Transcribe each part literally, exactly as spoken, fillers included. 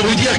peux vous dire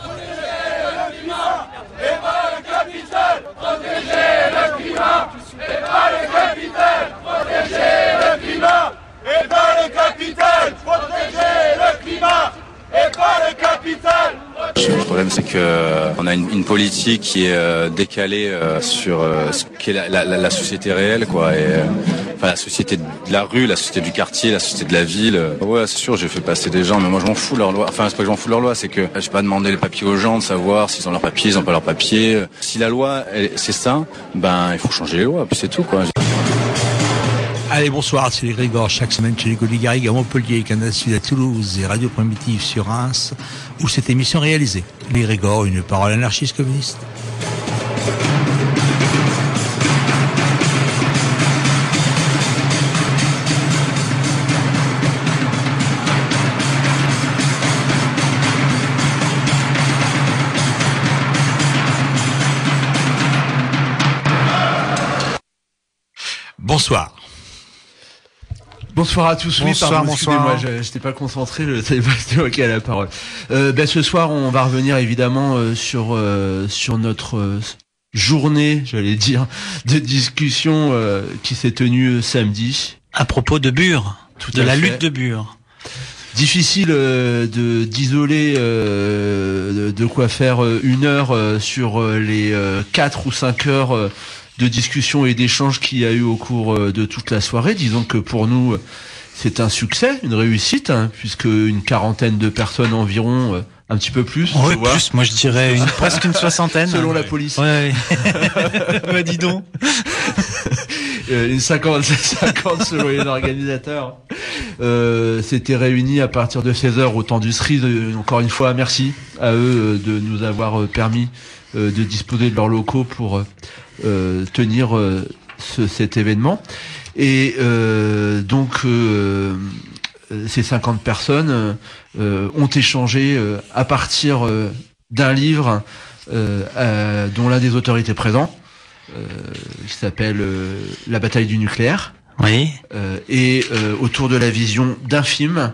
Protégez le climat et pas le capital! Protégez le climat et pas le capital! Protégez le climat et pas le capital! Protégez le climat et pas le capital! Le problème, c'est qu'on a une, une politique qui est euh, décalée euh, sur euh, ce qu'est la, la, la société réelle, quoi. Et, euh, enfin, la société de la rue, la société du quartier, la société de la ville. Ouais, c'est sûr, j'ai fait passer des gens, mais moi, je m'en fous leur loi. Enfin, c'est pas que j'en fous leur loi, c'est que j'ai pas demandé les papiers aux gens de savoir s'ils ont leurs papiers, ils ont pas leurs papiers. Si la loi, elle, c'est ça, ben, il faut changer les lois, puis c'est tout, quoi. Allez, bonsoir, c'est les Grégors, chaque semaine chez les Coligarigues à Montpellier, Canal Sud à Toulouse et Radio Primitive sur Reims, où cette émission est réalisée. Les Grégors, une parole anarchiste communiste. Bonsoir. Bonsoir à tous. Bonsoir, oui, bonsoir. Excusez-moi, j'étais pas concentré, je savais pas c'était moi qui avait la parole. Euh, ben, ce soir, on va revenir évidemment euh, sur euh, sur notre euh, journée, j'allais dire, de discussion euh, qui s'est tenue euh, samedi. À propos de Bure, Tout de la fait. lutte de Bure. Difficile euh, de d'isoler euh, de, de quoi faire euh, une heure euh, sur euh, les euh, quatre ou cinq heures euh, de discussion et d'échanges qu'il y a eu au cours de toute la soirée. Disons que pour nous, c'est un succès, une réussite, hein, puisque une quarantaine de personnes environ, un petit peu plus. Oui, plus, vois. Moi je dirais une, presque une soixantaine. Selon hein, la ouais. police. Ouais, ouais. Bah dis donc. Une cinquante, cinquante selon les organisateurs. Euh, c'était réuni à partir de seize heures au temps du Sri. Encore une fois, merci à eux de nous avoir permis de disposer de leurs locaux pour euh, tenir euh, ce, cet événement. Et euh, donc, euh, ces cinquante personnes euh, ont échangé euh, à partir euh, d'un livre euh, euh, dont l'un des auteurs était présent, euh, qui s'appelle euh, « La bataille du nucléaire ». Oui. Euh, et euh, autour de la vision d'un film.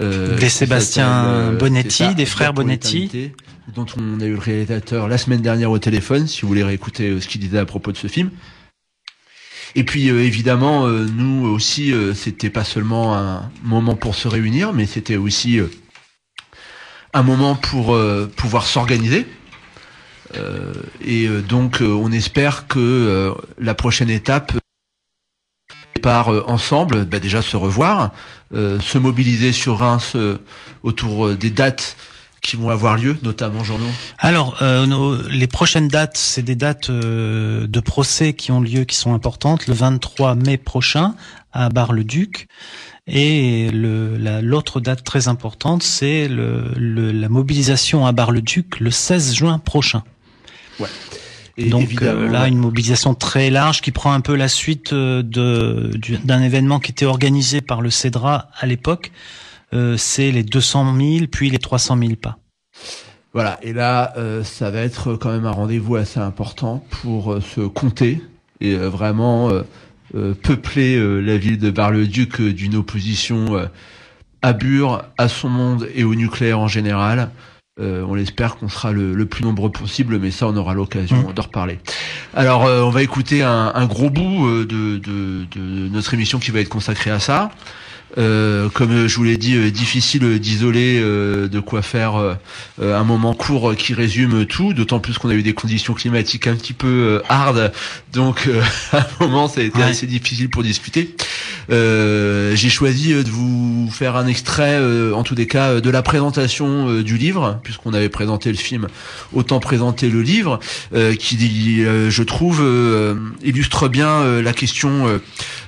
Euh, des Sébastien euh, Bonetti, ça, des frères Bonetti, dont on a eu le réalisateur la semaine dernière au téléphone, si vous voulez réécouter euh, ce qu'il disait à propos de ce film. Et puis euh, évidemment, euh, nous aussi, euh, c'était pas seulement un moment pour se réunir, mais c'était aussi euh, un moment pour euh, pouvoir s'organiser. Euh, et euh, donc, euh, on espère que euh, la prochaine étape, par ensemble, bah déjà se revoir, euh, se mobiliser sur Reims euh, autour des dates qui vont avoir lieu, notamment journaux. Alors, euh, nos, les prochaines dates, c'est des dates euh, de procès qui ont lieu, qui sont importantes, le vingt-trois mai prochain à Bar-le-Duc, et le, la, l'autre date très importante, c'est le, le, la mobilisation à Bar-le-Duc le seize juin prochain. Ouais. Et donc euh, là, une mobilisation très large qui prend un peu la suite euh, de, du, d'un événement qui était organisé par le CEDRA à l'époque. Euh, c'est les deux cent mille, puis les trois cent mille pas. Voilà, et là, euh, ça va être quand même un rendez-vous assez important pour euh, se compter et euh, vraiment euh, euh, peupler euh, la ville de Bar-le-Duc euh, d'une opposition euh, à Bure, à son monde et au nucléaire en général. Euh, on l'espère qu'on sera le, le plus nombreux possible, mais ça on aura l'occasion mmh. de reparler. Alors euh, on va écouter un, un gros bout euh, de, de, de notre émission qui va être consacrée à ça. Euh, comme je vous l'ai dit, euh, difficile d'isoler euh, de quoi faire euh, un moment court qui résume tout, d'autant plus qu'on a eu des conditions climatiques un petit peu euh, hard, donc euh, à un moment ça a été ouais. assez difficile pour discuter. Euh, j'ai choisi de vous faire un extrait, euh, en tous les cas, de la présentation euh, du livre, puisqu'on avait présenté le film, autant présenter le livre, euh, qui, euh, je trouve, euh, illustre bien euh, la question euh,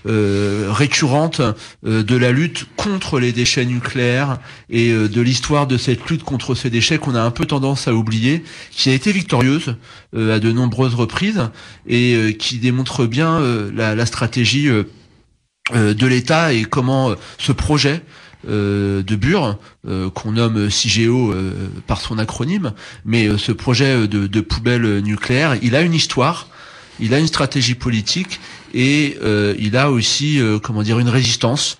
euh, récurrente euh, de la lutte contre les déchets nucléaires et euh, de l'histoire de cette lutte contre ces déchets qu'on a un peu tendance à oublier, qui a été victorieuse euh, à de nombreuses reprises et euh, qui démontre bien euh, la, la stratégie euh, euh, de l'État et comment euh, ce projet euh, de Bure, euh, qu'on nomme CIGEO euh, par son acronyme, mais euh, ce projet de, de poubelle nucléaire, il a une histoire, il a une stratégie politique et euh, il a aussi euh, comment dire, une résistance.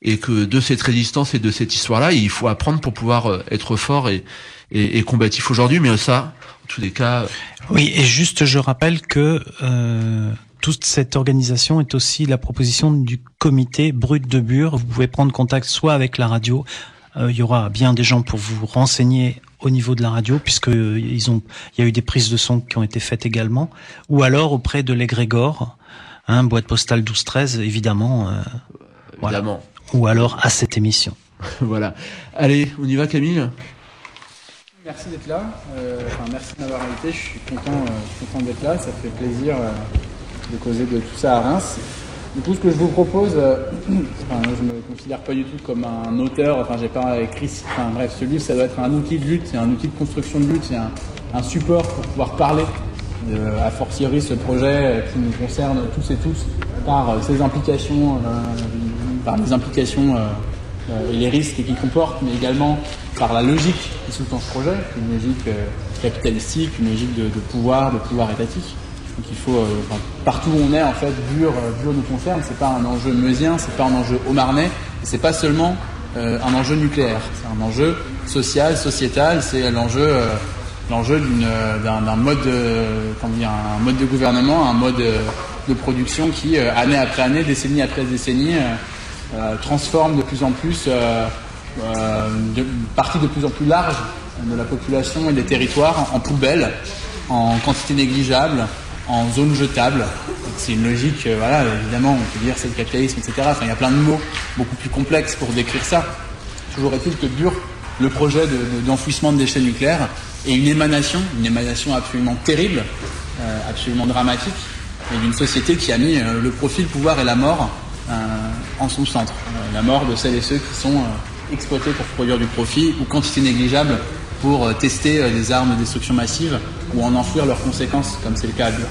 Et que de cette résistance et de cette histoire-là, il faut apprendre pour pouvoir être fort et, et, et combatif aujourd'hui. Mais ça, en tous les cas... Oui, et juste, je rappelle que euh, toute cette organisation est aussi la proposition du comité Brut de Bure. Vous pouvez prendre contact soit avec la radio, euh, il y aura bien des gens pour vous renseigner au niveau de la radio, puisque ils ont, il y a eu des prises de son qui ont été faites également, ou alors auprès de Les Grégors, hein, boîte postale douze treize, évidemment. Euh, évidemment. Voilà. Ou alors à cette émission. Voilà. Allez, on y va, Camille. Merci d'être là. Euh, enfin, merci de m'avoir invité. Je suis content, euh, content d'être là. Ça fait plaisir euh, de causer de tout ça à Reims. Du coup, ce que je vous propose, euh, enfin, je ne me considère pas du tout comme un auteur. Enfin, j'ai pas écrit. Enfin, bref, ce livre, ça doit être un outil de lutte, c'est un outil de construction de lutte, c'est un, un support pour pouvoir parler. Euh, a fortiori, ce projet qui nous concerne tous et tous par euh, ses implications. Euh, par les implications euh, et les risques qu'il comporte, mais également par la logique qui sous-tend ce projet, une logique euh, capitalistique, une logique de, de pouvoir, de pouvoir étatique. Donc il faut, euh, enfin, partout où on est, en fait, Bure, Bure nous concerne, c'est pas un enjeu meusien, c'est pas un enjeu haut-marnais, c'est pas seulement euh, un enjeu nucléaire, c'est un enjeu social, sociétal, c'est l'enjeu euh, l'enjeu d'une, d'un, d'un mode, euh, comment dire, un mode de gouvernement, un mode euh, de production qui, euh, année après année, décennie après décennie, euh, Euh, transforme de plus en plus euh, euh, de, une partie de plus en plus large de la population et des territoires en, en poubelle, en quantité négligeable, en zone jetable. C'est une logique, euh, voilà, évidemment, on peut dire c'est le capitalisme, et cetera. Enfin, il y a plein de mots beaucoup plus complexes pour décrire ça. Toujours est-il que Bure, le projet de, de, d'enfouissement de déchets nucléaires, est une émanation, une émanation absolument terrible, euh, absolument dramatique, et d'une société qui a mis euh, le profit, le pouvoir et la mort Euh, en son centre. Euh, la mort de celles et ceux qui sont euh, exploités pour produire du profit ou quantité négligeable pour euh, tester euh, des armes de destruction massive ou en enfouir leurs conséquences, comme c'est le cas à Bure.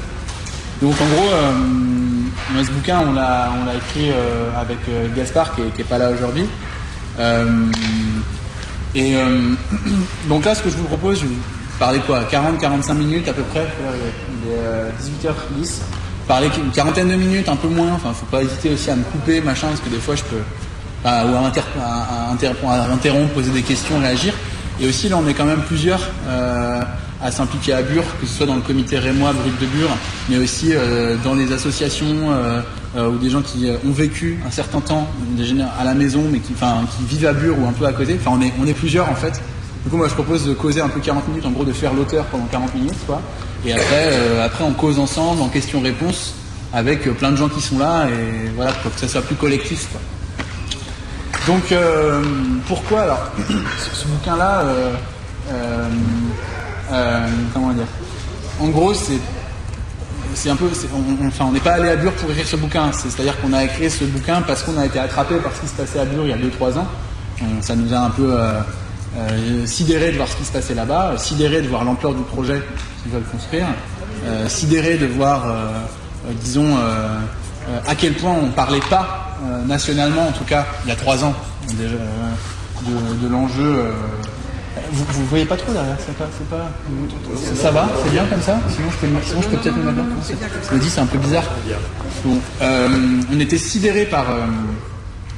Donc en gros, euh, ce bouquin, on l'a, on l'a écrit euh, avec euh, Gaspard qui n'est pas là aujourd'hui. Euh, et euh, donc là, ce que je vous propose, je vais parler quoi, quarante à quarante-cinq minutes à peu près, il est dix-huit heures dix. Parler une quarantaine de minutes, un peu moins. Enfin, faut pas hésiter aussi à me couper, machin, parce que des fois je peux, bah, ou à, inter- à, inter- à interrompre, poser des questions, réagir. Et aussi, là, on est quand même plusieurs euh, à s'impliquer à Bure, que ce soit dans le comité rémois, Brut de Bure, mais aussi euh, dans les associations euh, euh, ou des gens qui euh, ont vécu un certain temps des à la maison, mais qui, enfin, qui vivent à Bure ou un peu à côté. Enfin, on est, on est plusieurs en fait. Du coup, moi, je propose de causer un peu quarante minutes, en gros, de faire l'auteur pendant quarante minutes, quoi. Et après, euh, après, on cause ensemble, en questions-réponses, avec euh, plein de gens qui sont là, et voilà, pour que ça soit plus collectif, quoi. Donc, euh, pourquoi, alors, ce, ce bouquin-là, euh, euh, euh, comment dire, en gros, c'est, c'est un peu, c'est, on, on, enfin, on n'est pas allé à Bure pour écrire ce bouquin. C'est, c'est-à-dire qu'on a écrit ce bouquin parce qu'on a été attrapé par ce qui se passait à Bure il y a deux trois ans. On, ça nous a un peu... Euh, Euh, sidéré de voir ce qui se passait là-bas, euh, sidéré de voir l'ampleur du projet qu'ils veulent construire, euh, sidéré de voir, euh, euh, disons, euh, euh, à quel point on ne parlait pas euh, nationalement, en tout cas il y a trois ans déjà, euh, de, de l'enjeu. Euh... Vous ne voyez pas trop derrière, c'est pas, c'est pas... Ça, ça va, c'est bien comme ça. Sinon je peux, sinon, je peux peut-être me mettre. Je me dis c'est un peu bizarre. Bon, euh, on était sidéré par, euh,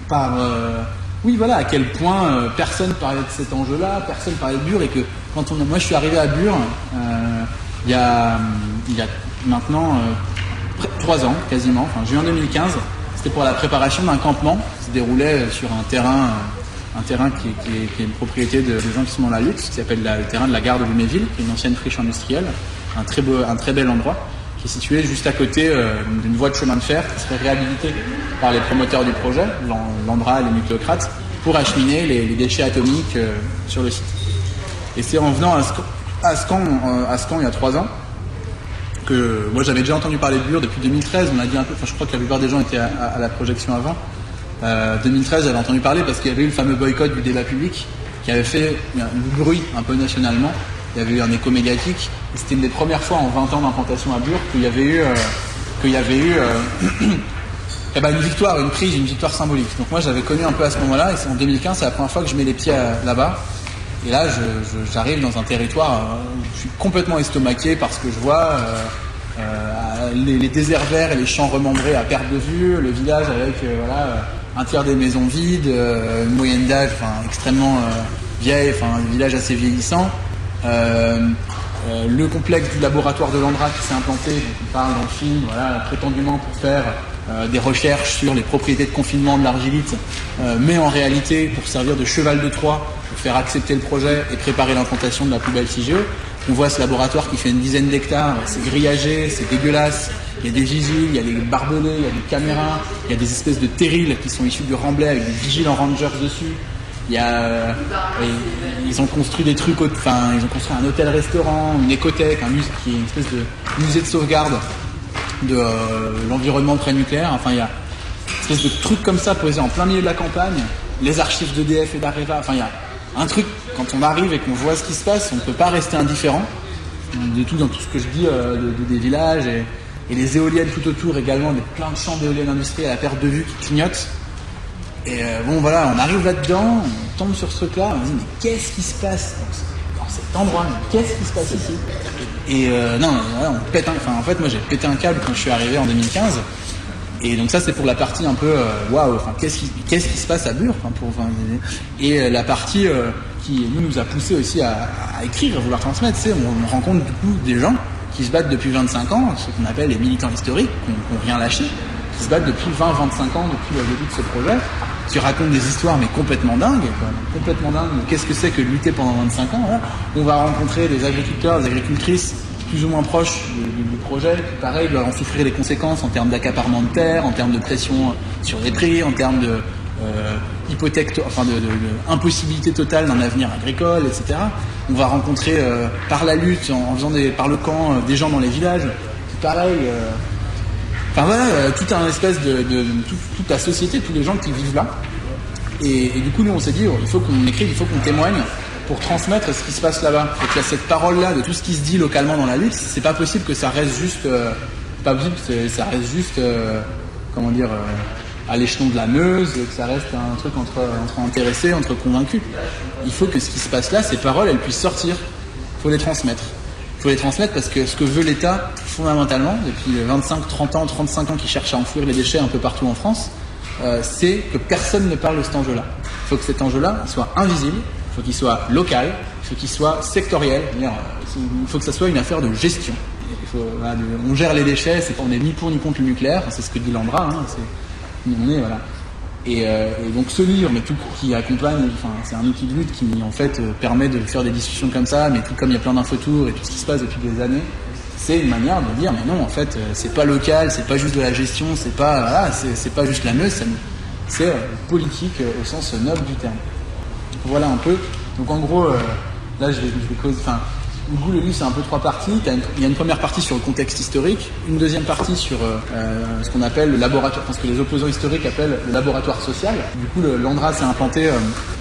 par. Euh, Oui, voilà, à quel point euh, personne parlait de cet enjeu-là, personne parlait de Bure, et que quand on, moi je suis arrivé à Bure, euh, il y a, il y a maintenant euh, trois ans quasiment, enfin juin deux mille quinze, c'était pour la préparation d'un campement qui se déroulait sur un terrain, euh, un terrain qui, qui, est, qui est une propriété de, de gens qui sont dans la lutte, qui s'appelle la, le terrain de la gare de Luméville, qui est une ancienne friche industrielle, un très beau, un très bel endroit. qui est située juste à côté euh, d'une voie de chemin de fer qui serait réhabilitée par les promoteurs du projet, l'Andra et les nucléocrates, pour acheminer les, les déchets atomiques euh, sur le site. Et c'est en venant à Scan, à Scan, euh, à Scan il y a trois ans, que moi j'avais déjà entendu parler de Bure depuis deux mille treize, on a dit un peu, enfin je crois que la plupart des gens étaient à, à, à la projection avant. Euh, deux mille treize j'avais entendu parler parce qu'il y avait eu le fameux boycott du débat public qui avait fait euh, le bruit un peu nationalement. Il y avait eu un écho médiatique. C'était une des premières fois en vingt ans d'implantation à Bure qu'il y avait eu, euh, qu'il y avait eu euh, eh ben une victoire, une prise, une victoire symbolique. Donc moi j'avais connu un peu à ce moment-là, et c'est en deux mille quinze, c'est la première fois que je mets les pieds à, là-bas. Et là je, je, j'arrive dans un territoire euh, où je suis complètement estomaqué par ce que je vois. Euh, euh, les, les déserts verts et les champs remembrés à perte de vue, le village avec euh, voilà, un tiers des maisons vides, euh, une moyenne d'âge enfin, extrêmement euh, vieille, enfin, un village assez vieillissant. Euh, euh, le complexe du laboratoire de l'Andra qui s'est implanté, donc on parle dans le film, voilà, prétendument pour faire euh, des recherches sur les propriétés de confinement de l'argilite, euh, mais en réalité pour servir de cheval de Troie, pour faire accepter le projet et préparer l'implantation de la plus belle CIGEO. On voit ce laboratoire qui fait une dizaine d'hectares, c'est grillagé, c'est dégueulasse, il y a des vigiles, il y a des barbelés, il y a des caméras, il y a des espèces de terrils qui sont issus du remblai avec des vigiles en rangers dessus. Il y a, ils ont construit des trucs, enfin, ils ont construit un hôtel-restaurant, une écothèque, un musée qui est une espèce de musée de sauvegarde de euh, l'environnement pré-nucléaire. Enfin, il y a une espèce de truc comme ça posé en plein milieu de la campagne, les archives d'E D F et d'Areva. Enfin, il y a un truc, quand on arrive et qu'on voit ce qui se passe, on ne peut pas rester indifférent du tout dans tout ce que je dis euh, de, de, des villages et, et les éoliennes tout autour également, des plein de champs d'éoliennes industrielles à perte de vue qui clignotent. Et euh, bon voilà, on arrive là-dedans, on tombe sur ce truc-là, on se dit mais qu'est-ce qui se passe dans, dans cet endroit, mais qu'est-ce qui se passe ici ? Et euh, non, voilà, on pète un, enfin en fait moi j'ai pété un câble quand je suis arrivé en deux mille quinze. Et donc ça c'est pour la partie un peu waouh, wow, enfin qu'est-ce qui, qu'est-ce qui se passe à Bure, enfin, pour, enfin, et euh, la partie euh, qui nous, nous a poussé aussi à, à écrire, à vouloir transmettre, c'est on, on rencontre du coup des gens qui se battent depuis vingt-cinq ans, ce qu'on appelle les militants historiques, qui n'ont rien lâché, qui se battent depuis vingt à vingt-cinq ans depuis le début de ce projet, qui racontent des histoires mais complètement dingues, quoi. Complètement dingues. Qu'est-ce que c'est que lutter pendant vingt-cinq ans, voilà. On va rencontrer des agriculteurs, des agricultrices plus ou moins proches du projet, qui pareil doivent en souffrir les conséquences en termes d'accaparement de terre, en termes de pression sur les prix, en termes de euh, hypothèque, enfin de, de, de impossibilité totale d'un avenir agricole, et cetera. On va rencontrer euh, par la lutte, en, en faisant des, par le camp, euh, des gens dans les villages, qui pareil. Euh, Enfin voilà, euh, tout un espèce de, de, de tout, toute la société, tous les gens qui vivent là. Et, et du coup, nous, on s'est dit, oh, il faut qu'on écrive, il faut qu'on témoigne pour transmettre ce qui se passe là-bas. Donc là, cette parole-là, de tout ce qui se dit localement dans la lutte, c'est pas possible que ça reste juste, euh, c'est pas possible que ça reste juste, euh, comment dire, euh, à l'échelon de la Meuse, que ça reste un truc entre, entre intéressés, entre convaincus. Il faut que ce qui se passe là, ces paroles, elles puissent sortir. Il faut les transmettre. Il faut les transmettre parce que ce que veut l'État, fondamentalement, depuis vingt-cinq, trente ans, trente-cinq ans qu'il cherche à enfouir les déchets un peu partout en France, euh, c'est que personne ne parle de cet enjeu-là. Il faut que cet enjeu-là soit invisible, il faut qu'il soit local, il faut qu'il soit sectoriel, c'est-à-dire, il faut que ça soit une affaire de gestion. Il faut, voilà, de, on gère les déchets, c'est, on n'est ni pour ni contre le nucléaire, c'est ce que dit l'Andra, hein, c'est, on est, voilà. Et, euh, et donc ce livre, mais tout qui accompagne, enfin, c'est un outil de lutte qui en fait euh, permet de faire des discussions comme ça, mais tout comme il y a plein d'infotours et tout ce qui se passe depuis des années, c'est une manière de dire mais non en fait euh, c'est pas local, c'est pas juste de la gestion, c'est pas voilà, c'est, c'est pas juste la Meuse, ça, c'est euh, politique euh, au sens noble du terme. Voilà un peu. Donc en gros, euh, là je vais cause. Enfin, du coup le livre c'est un peu trois parties. Il y a une première partie sur le contexte historique, une deuxième partie sur euh, ce qu'on appelle le laboratoire, parce que les opposants historiques appellent le laboratoire social. Du coup le, l'Andra s'est implanté euh,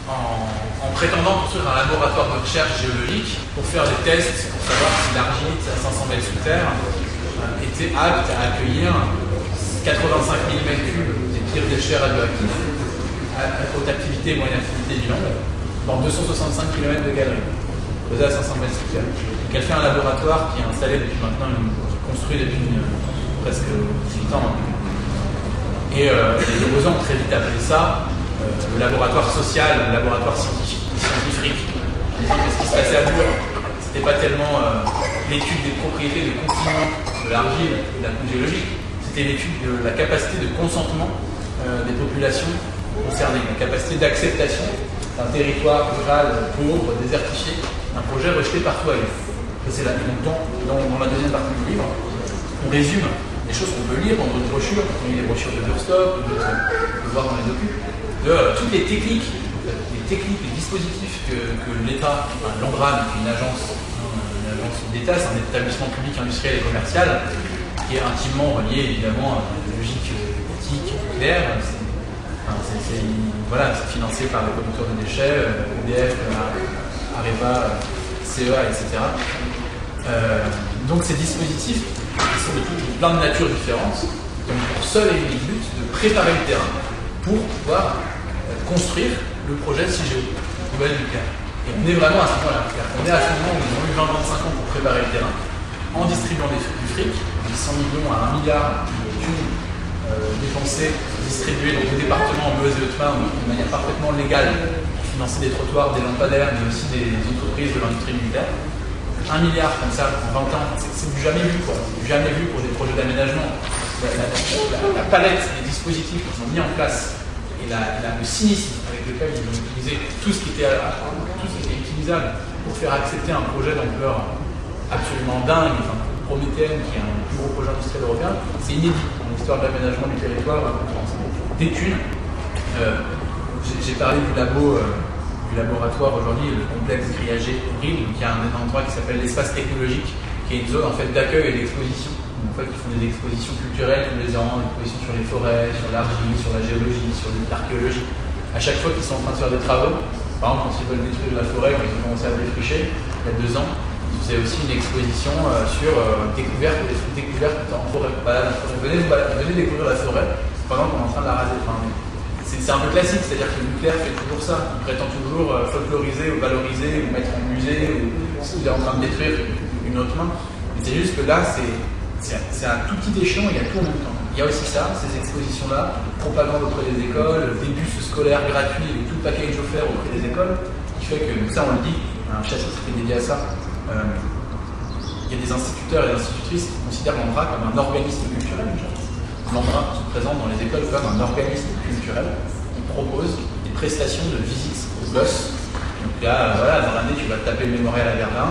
en, en prétendant construire un laboratoire de recherche géologique pour faire des tests pour savoir si l'argilite à cinq cents mètres sous terre était apte à accueillir quatre-vingt-cinq millimètres cubes des pires déchets radioactifs à haute activité et moyenne activité du land dans deux cent soixante-cinq kilomètres de galerie. Posé à cinq cents mètres sous-terre. Donc elle fait un laboratoire qui est installé depuis maintenant, une, construit depuis une, presque dix-huit ans maintenant. Et euh, les opposants ont très vite appelé ça euh, le laboratoire social, le laboratoire scientifique. Parce que ce qui se passait à Bure, c'était pas tellement euh, l'étude des propriétés de continents, de l'argile, de la géologie, c'était l'étude de la capacité de consentement euh, des populations concernées, la capacité d'acceptation d'un territoire rural pauvre, désertifié, un projet rejeté partout ailleurs. Et c'est là, donc, dans, dans la deuxième partie du livre, on on résume des choses qu'on peut lire dans d'autres brochures, quand on lit les brochures de Burstop, on peut voir dans les documents, de euh, toutes les techniques, les techniques, les dispositifs que, que l'État, enfin, l'Andra, une agence, une agence d'État, c'est un établissement public industriel et commercial, qui est intimement relié évidemment à la logique éthique nucléaire. Enfin, c'est, c'est, voilà, c'est financé par les producteurs de déchets, E D F, Areva, C E A, et cetera. Euh, donc ces dispositifs qui sont de, tout, de plein de natures différentes, donc pour seul et unique but de préparer le terrain pour pouvoir euh, construire le projet de CIGEO, de Bois Lejuc. Et on est vraiment à ce moment-là. On est à ce moment où ils ont eu vingt à vingt-cinq ans pour préparer le terrain, en distribuant des, du fric, des cent millions à un milliard de thunes euh, dépensés, distribués dans les départements Meuse et Haute-Marne de manière parfaitement légale, pour financer des trottoirs, des lampadaires, mais aussi des, des entreprises de l'industrie militaire. Un milliard comme ça en vingt ans, c'est, c'est du jamais vu, quoi. C'est du jamais vu pour des projets d'aménagement. La, la, la, la palette des dispositifs qu'ils ont mis en place et la, la, le cynisme avec lequel ils ont utilisé tout ce qui était, tout ce qui était utilisable pour faire accepter un projet d'ampleur absolument dingue, enfin, prométhéenne, qui est un plus gros projet industriel européen, c'est inédit dans l'histoire de l'aménagement du territoire en France. Des thunes, euh, j'ai, j'ai parlé du labo. Euh, du laboratoire aujourd'hui, le complexe grillagé Bril, qui a un endroit qui s'appelle l'espace technologique, qui est une zone en fait d'accueil et d'exposition. En fait, ils font des expositions culturelles tous les ans, des expositions sur les forêts, sur l'argile, sur la géologie, sur l'archéologie. À chaque fois qu'ils sont en train de faire des travaux, par exemple quand ils veulent détruire la forêt, quand ils ont commencé à défricher, il y a deux ans, ils faisaient aussi une exposition euh, sur euh, découverte, des découvertes en forêt. Voilà, venez, venez découvrir la forêt pendant qu'on est en train de la raser. Enfin, C'est, c'est un peu classique, c'est-à-dire que le nucléaire fait toujours ça. Il prétend toujours euh, folkloriser ou valoriser ou mettre en musée ou il est en train de détruire une autre main. Mais c'est juste que là, c'est, c'est, c'est un tout petit échelon et il y a tout en même temps. Il y a aussi ça, ces expositions-là, propagande auprès des écoles, des bus scolaires gratuits et tout le package offert auprès des écoles, qui fait que, ça on le dit, un chasseur qui est dédié à ça, euh, il y a des instituteurs et des institutrices qui considèrent l'Andra comme un organisme culturel déjà. L'Andra se présente dans les écoles comme un organisme culturel qui propose des prestations de visite aux gosses. Donc là, voilà, dans l'année, tu vas taper le mémorial à Verdun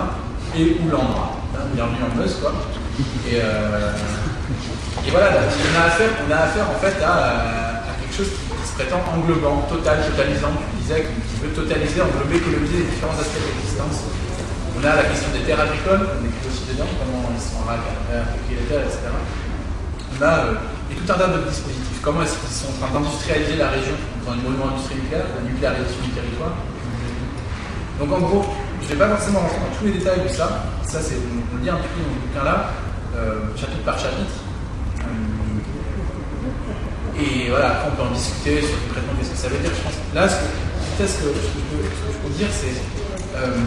et ou l'Andra. Bienvenue en Meuse, quoi. Et, euh, et voilà, là, on, a affaire, on a affaire en fait à, à quelque chose qui se prétend englobant, total, totalisant, tu disais, qui veut totaliser, englober, économiser les différents aspects de l'existence. On a la question des terres agricoles, on écrit aussi dedans, comment ils sont en les terres, et cetera. On a euh, et tout un tas de dispositifs. Comment est-ce qu'ils sont en train d'industrialiser la région dans le mouvement industriel nucléaire, la nucléarisation du territoire. Donc en gros, je ne vais pas forcément rentrer dans tous les détails de ça. Ça, c'est, on le dit un petit peu dans le bouquin là, euh, chapitre par chapitre. Et voilà, après on peut en discuter sur concrètement qu'est-ce que ça veut dire. Je pense que là, ce que, ce que, je, peux, ce que je peux dire, c'est euh,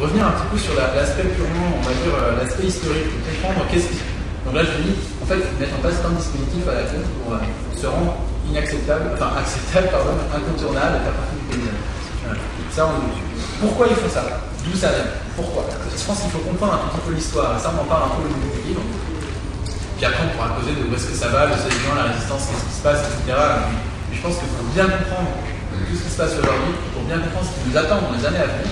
revenir un petit peu sur la, l'aspect purement, on va dire, l'aspect historique, pour comprendre qu'est-ce qui. Donc là, je te dis, en fait, mettre en place un dispositif à la fin pour euh, se rendre inacceptable, enfin acceptable, pardon, incontournable, à partir du paysage. Voilà. Ça, on est... Pourquoi ils font ça? D'où ça vient? Pourquoi? Je pense qu'il faut comprendre un petit peu l'histoire. Ça, on en parle un peu au niveau du livre. Puis après, on pourra causer de où est-ce que ça va, de ces gens, la résistance, qu'est-ce qui se passe, et cetera. Mais je pense que pour bien comprendre tout ce qui se passe aujourd'hui, pour bien comprendre ce qui nous attend dans les années à venir,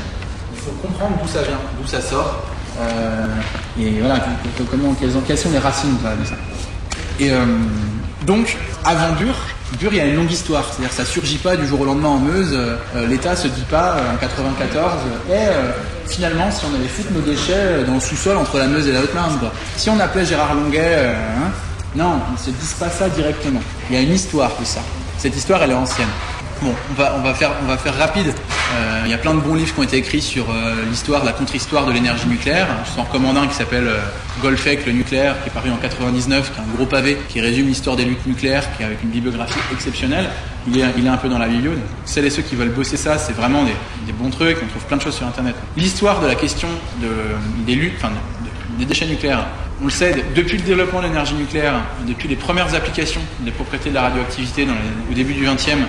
il faut comprendre d'où ça vient, d'où ça sort. Euh, et voilà, comment, quelles, ont, quelles sont les racines de ça. Et euh, donc, avant Bure, Bure, il y a une longue histoire, c'est-à-dire que ça ne surgit pas du jour au lendemain en Meuse, euh, l'État ne se dit pas euh, en quatre-vingt-quatorze, et euh, finalement, si on allait foutre nos déchets dans le sous-sol entre la Meuse et la Haute-Marne, quoi. Si on appelait Gérard Longuet, euh, hein, non, on ne se dit pas ça directement. Il y a une histoire de ça. Cette histoire, elle est ancienne. Bon, on va, on va, faire, on va faire rapide. Euh, il y a plein de bons livres qui ont été écrits sur euh, l'histoire, la contre-histoire de l'énergie nucléaire. Je vous en recommande un qui s'appelle euh, Golfec, le nucléaire, qui est paru en quatre-vingt-dix-neuf, qui est un gros pavé, qui résume l'histoire des luttes nucléaires, qui est avec une bibliographie exceptionnelle. Il est, il est un peu dans la biblio. Donc, celles et ceux qui veulent bosser ça, c'est vraiment des, des bons trucs. On trouve plein de choses sur Internet. L'histoire de la question de, des luttes, enfin, de, des déchets nucléaires. On le sait, depuis le développement de l'énergie nucléaire, depuis les premières applications des propriétés de la radioactivité dans les, au début du vingtième,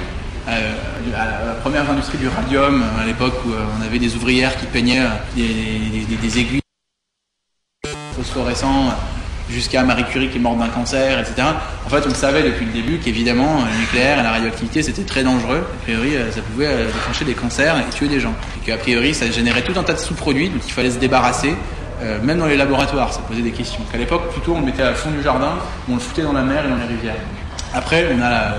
à la première industrie du radium, à l'époque où on avait des ouvrières qui peignaient des, des, des aiguilles phosphorescents, jusqu'à Marie Curie qui est morte d'un cancer, et cetera. En fait, on le savait depuis le début qu'évidemment, le nucléaire et la radioactivité, c'était très dangereux. A priori, ça pouvait déclencher des cancers et tuer des gens. Et qu'a priori, ça générait tout un tas de sous-produits, donc il fallait se débarrasser. euh, même dans les laboratoires, ça posait des questions. Qu'à l'époque, plutôt, on le mettait à fond du jardin, on le foutait dans la mer et dans les rivières. Après, on a la,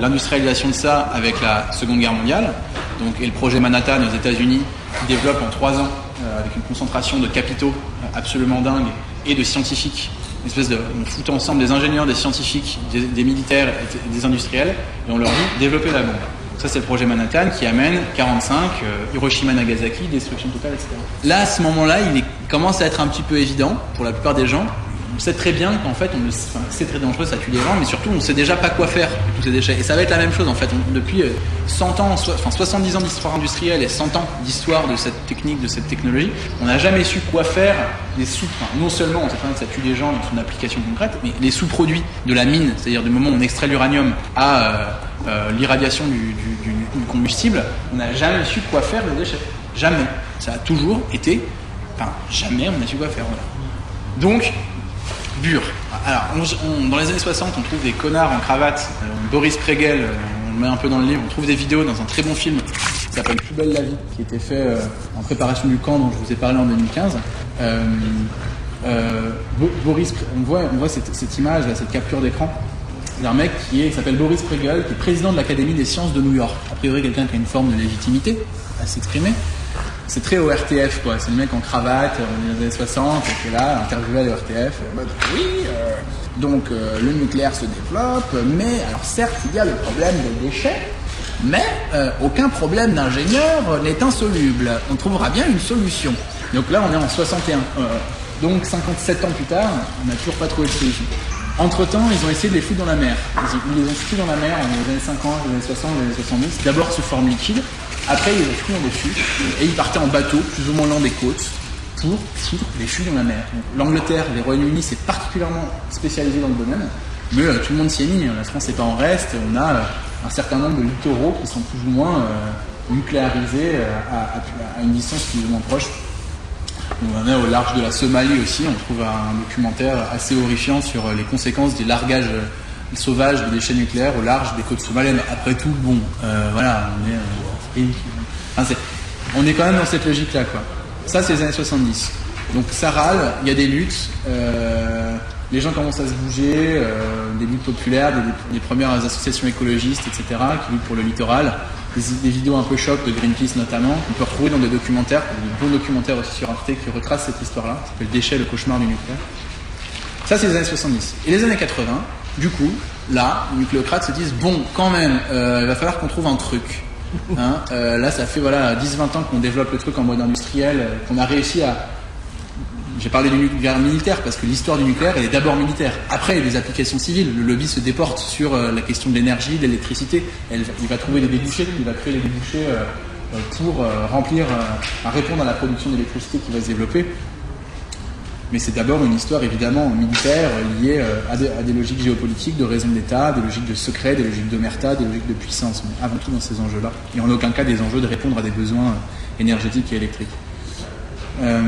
l'industrialisation de ça avec la Seconde Guerre mondiale, donc, et le projet Manhattan aux États-Unis qui développe en trois ans, euh, avec une concentration de capitaux absolument dingue et de scientifiques. Une espèce de, on fout ensemble des ingénieurs, des scientifiques, des, des militaires, et des industriels, et on leur dit développer la bombe. Ça, c'est le projet Manhattan qui amène quarante-cinq, euh, Hiroshima, Nagasaki, destruction totale, et cetera. Là, à ce moment-là, il est, commence à être un petit peu évident pour la plupart des gens. On sait très bien qu'en fait, on le, enfin, c'est très dangereux, ça tue les gens, mais surtout, on ne sait déjà pas quoi faire de tous ces déchets. Et ça va être la même chose, en fait. On, depuis cent ans, so, enfin soixante-dix ans d'histoire industrielle et cent ans d'histoire de cette technique, de cette technologie, on n'a jamais su quoi faire des sous... Enfin, non seulement, on sait très bien que ça tue les gens dans son application concrète, mais les sous-produits de la mine, c'est-à-dire du moment où on extrait l'uranium à euh, euh, l'irradiation du, du, du, du combustible, on n'a jamais su quoi faire des déchets. Jamais. Ça a toujours été... Enfin, jamais on n'a su quoi faire. Voilà. Donc... Bure. Alors, on, on, dans les années soixante, on trouve des connards en cravate. Euh, Boris Pregel, euh, on le met un peu dans le livre, on trouve des vidéos dans un très bon film qui s'appelle Plus belle la vie, qui était fait euh, en préparation du camp dont je vous ai parlé en deux mille quinze. Euh, euh, Bo- Boris, on voit, on voit cette, cette image, là, cette capture d'écran d'un mec qui, est, qui s'appelle Boris Pregel, qui est président de l'Académie des sciences de New York. A priori, quelqu'un qui a une forme de légitimité à s'exprimer. C'est très O R T F, quoi. C'est le mec en cravate, on est dans les années soixante, qui est là, interviewé à l'O R T F. Bah, oui, euh, donc euh, le nucléaire se développe, mais alors certes, il y a le problème des déchets, mais euh, aucun problème d'ingénieur n'est insoluble. On trouvera bien une solution. Donc là, on est en soixante et un. Euh, donc cinquante-sept ans plus tard, on n'a toujours pas trouvé de solution. Entre-temps, ils ont essayé de les foutre dans la mer. Ils, ils les ont foutus dans la mer dans les années cinquante, les années soixante, les années soixante-dix, d'abord sous forme liquide. Après, ils les fouillent en déchus et ils partaient en bateau, plus ou moins loin des côtes, pour foutre les fûts dans la mer. Donc, l'Angleterre, les Royaumes-Unis, c'est particulièrement spécialisé dans le domaine, mais euh, tout le monde s'y est mis. La France n'est pas en reste. On a euh, un certain nombre de littoraux qui sont plus ou moins euh, nucléarisés euh, à, à, à une distance plus ou moins proche. On en est au large de la Somalie aussi. On trouve un documentaire assez horrifiant sur euh, les conséquences des largages euh, sauvages de déchets nucléaires au large des côtes somaliennes. Après tout, bon, euh, voilà, on est... Euh, Enfin, c'est... On est quand même dans cette logique-là, quoi. Ça, c'est les années soixante-dix. Donc, ça râle, il y a des luttes, euh, les gens commencent à se bouger, euh, des luttes populaires, des, des premières associations écologistes, et cetera, qui luttent pour le littoral, des, des vidéos un peu choc de Greenpeace notamment, qu'on peut retrouver dans des documentaires, des bons documentaires aussi sur Arte qui retracent cette histoire-là, ça s'appelle Déchets, le cauchemar du nucléaire. Ça, c'est les années soixante-dix. Et les années quatre-vingts, du coup, là, les nucléocrates se disent, bon, quand même, euh, il va falloir qu'on trouve un truc. Hein, euh, là ça fait voilà, dix vingt ans qu'on développe le truc en mode industriel, euh, qu'on a réussi à... J'ai parlé du nucléaire militaire parce que l'histoire du nucléaire elle est d'abord militaire, après il y a des applications civiles, le lobby se déporte sur euh, la question de l'énergie, de l'électricité, elle, il va trouver des débouchés, il va créer des débouchés euh, pour euh, remplir, euh, à répondre à la production d'électricité qui va se développer. Mais c'est d'abord une histoire évidemment militaire liée euh, à, des, à des logiques géopolitiques, de raison d'État, des logiques de secret, des logiques d'omerta, des logiques de puissance, mais avant tout dans ces enjeux-là. Et en aucun cas des enjeux de répondre à des besoins énergétiques et électriques. Euh,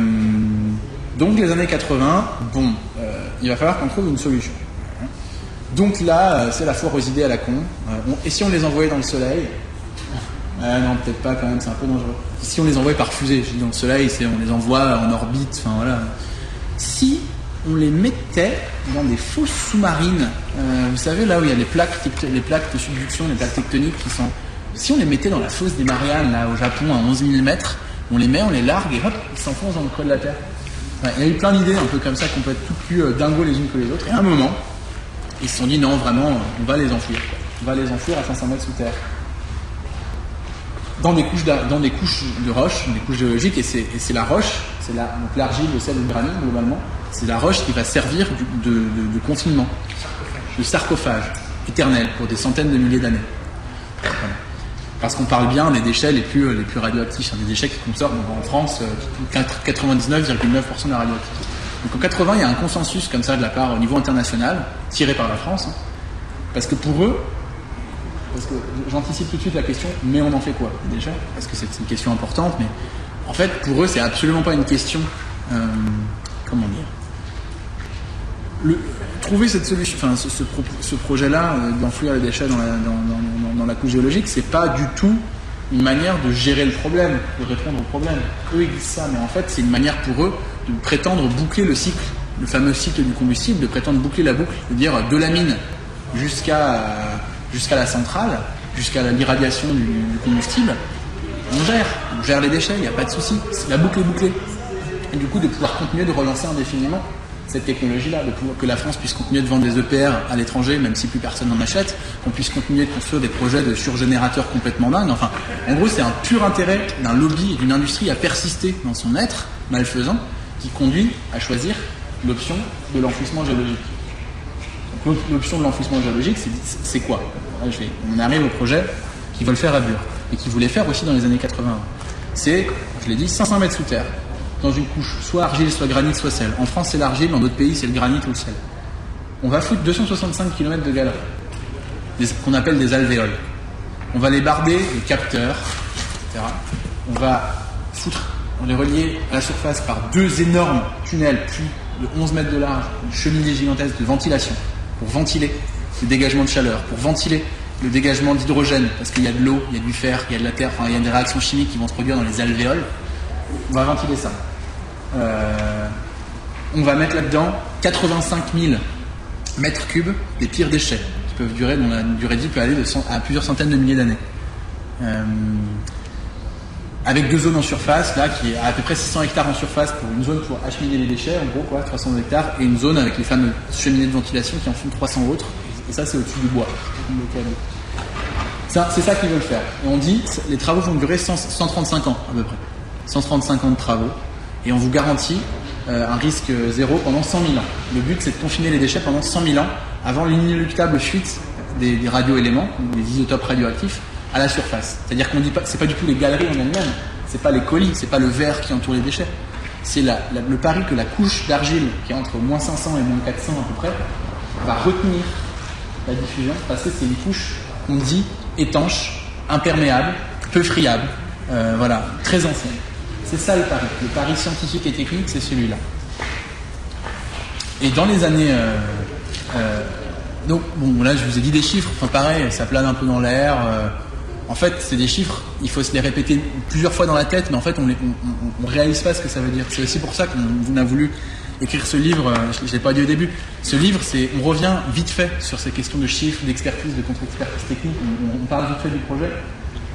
donc les années quatre-vingts, bon, euh, il va falloir qu'on trouve une solution. Donc là, c'est la foire aux idées à la con. Euh, bon, et si on les envoyait dans le soleil ? Ah non, peut-être pas quand même, c'est un peu dangereux. Si on les envoyait par fusée, je dis dans le soleil, c'est on les envoie en orbite, enfin voilà... Si on les mettait dans des fosses sous-marines, euh, vous savez là où il y a les plaques, tect- les plaques de subduction, les plaques tectoniques qui sont... Si on les mettait dans la fosse des Mariannes, là au Japon, à onze mille mètres, on les met, on les largue et hop, ils s'enfoncent dans le creux de la Terre. Ouais, il y a eu plein d'idées un peu comme ça qu'on peut être tout plus euh, dingos les unes que les autres. Et à un moment, ils se sont dit non, vraiment, on va les enfouir. On va les enfouir à cinq cents mètres sous terre. Dans des couches de, dans des couches de roches, des couches géologiques, et c'est, et c'est la roche, c'est la, donc l'argile, le sel, le granit globalement, c'est la roche qui va servir du, de, de, de confinement, de sarcophage éternel pour des centaines de milliers d'années. Voilà. Parce qu'on parle bien des déchets les plus, les plus radioactifs, hein, des déchets qui conservent en France euh, quatre-vingt-dix-neuf virgule neuf pour cent de la radioactivité. Donc en quatre-vingts, il y a un consensus comme ça de la part au niveau international, tiré par la France, hein, parce que pour eux, parce que j'anticipe tout de suite la question, mais on en fait quoi déjà ? Parce que c'est une question importante, mais en fait, pour eux, c'est absolument pas une question... Euh, comment dire ? Le, trouver cette solution, enfin, ce, ce, pro, ce projet-là, euh, d'enfouir les déchets dans la, dans, dans, dans, dans la couche géologique, c'est pas du tout une manière de gérer le problème, de répondre au problème. Eux, ils disent ça, mais en fait, c'est une manière pour eux de prétendre boucler le cycle, le fameux cycle du combustible, de prétendre boucler la boucle, de dire de la mine jusqu'à jusqu'à la centrale, jusqu'à l'irradiation du, du combustible, on gère, on gère les déchets, il n'y a pas de souci, la boucle est bouclée. Et du coup, de pouvoir continuer de relancer indéfiniment cette technologie-là, de pouvoir, que la France puisse continuer de vendre des E P R à l'étranger, même si plus personne n'en achète, qu'on puisse continuer de construire des projets de surgénérateurs complètement dingues. Enfin, en gros, c'est un pur intérêt d'un lobby et d'une industrie à persister dans son être malfaisant qui conduit à choisir l'option de l'enfouissement géologique. Donc, l'option de l'enfouissement géologique, c'est, c'est quoi ? Là, je vais, on arrive au projet qu'ils veulent faire à Bure et qu'ils voulaient faire aussi dans les années quatre-vingt-un. C'est, je l'ai dit, cinq cents mètres sous terre, dans une couche, soit argile, soit granit, soit sel. En France, c'est l'argile, dans d'autres pays, c'est le granit ou le sel. On va foutre deux cent soixante-cinq kilomètres de galeries, des, qu'on appelle des alvéoles. On va les barder, les capteurs, et cetera. On va foutre, on les relier à la surface par deux énormes tunnels, puits de onze mètres de large, une cheminée gigantesque de ventilation, pour ventiler le dégagement de chaleur, pour ventiler le dégagement d'hydrogène, parce qu'il y a de l'eau, il y a du fer, il y a de la terre, enfin, il y a des réactions chimiques qui vont se produire dans les alvéoles. On va ventiler ça. Euh, on va mettre là-dedans quatre-vingt-cinq mille mètres cubes des pires déchets qui peuvent durer, dont la durée de vie peut aller de cent, à plusieurs centaines de milliers d'années. Euh, avec deux zones en surface, là, qui est à, à peu près six cents hectares en surface pour une zone pour acheminer les déchets, en gros, quoi, trois cents hectares, et une zone avec les fameux cheminées de ventilation qui en font trois cents autres, et ça, c'est au-dessus du bois. Ça, c'est ça qu'ils veulent faire. Et on dit, les travaux vont durer cent, cent trente-cinq ans, à peu près. cent trente-cinq ans de travaux. Et on vous garantit euh, un risque zéro pendant cent mille ans. Le but, c'est de confiner les déchets pendant cent mille ans avant l'inéluctable fuite des, des radioéléments, des isotopes radioactifs, à la surface. C'est-à-dire qu'on dit pas, c'est pas du tout les galeries en elles-mêmes, c'est pas les colis, c'est pas le verre qui entoure les déchets. C'est la, la, le pari que la couche d'argile, qui est entre moins cinq cents et moins quatre cents à peu près, va retenir la diffusion, parce que c'est une couche qu'on dit étanche, imperméable, peu friable, euh, voilà, très ancienne. C'est ça le pari. Le pari scientifique et technique, c'est celui-là. Et dans les années... Euh, euh, donc, bon, là, je vous ai dit des chiffres. Enfin, pareil, ça plane un peu dans l'air. Euh, en fait, c'est des chiffres, il faut se les répéter plusieurs fois dans la tête, mais en fait, on ne réalise pas ce que ça veut dire. C'est aussi pour ça qu'on a voulu écrire ce livre. Euh, je ne l'ai pas dit au début. Ce livre, c'est, on revient vite fait sur ces questions de chiffres, d'expertise, de contre-expertise technique. On, on parle vite fait du projet.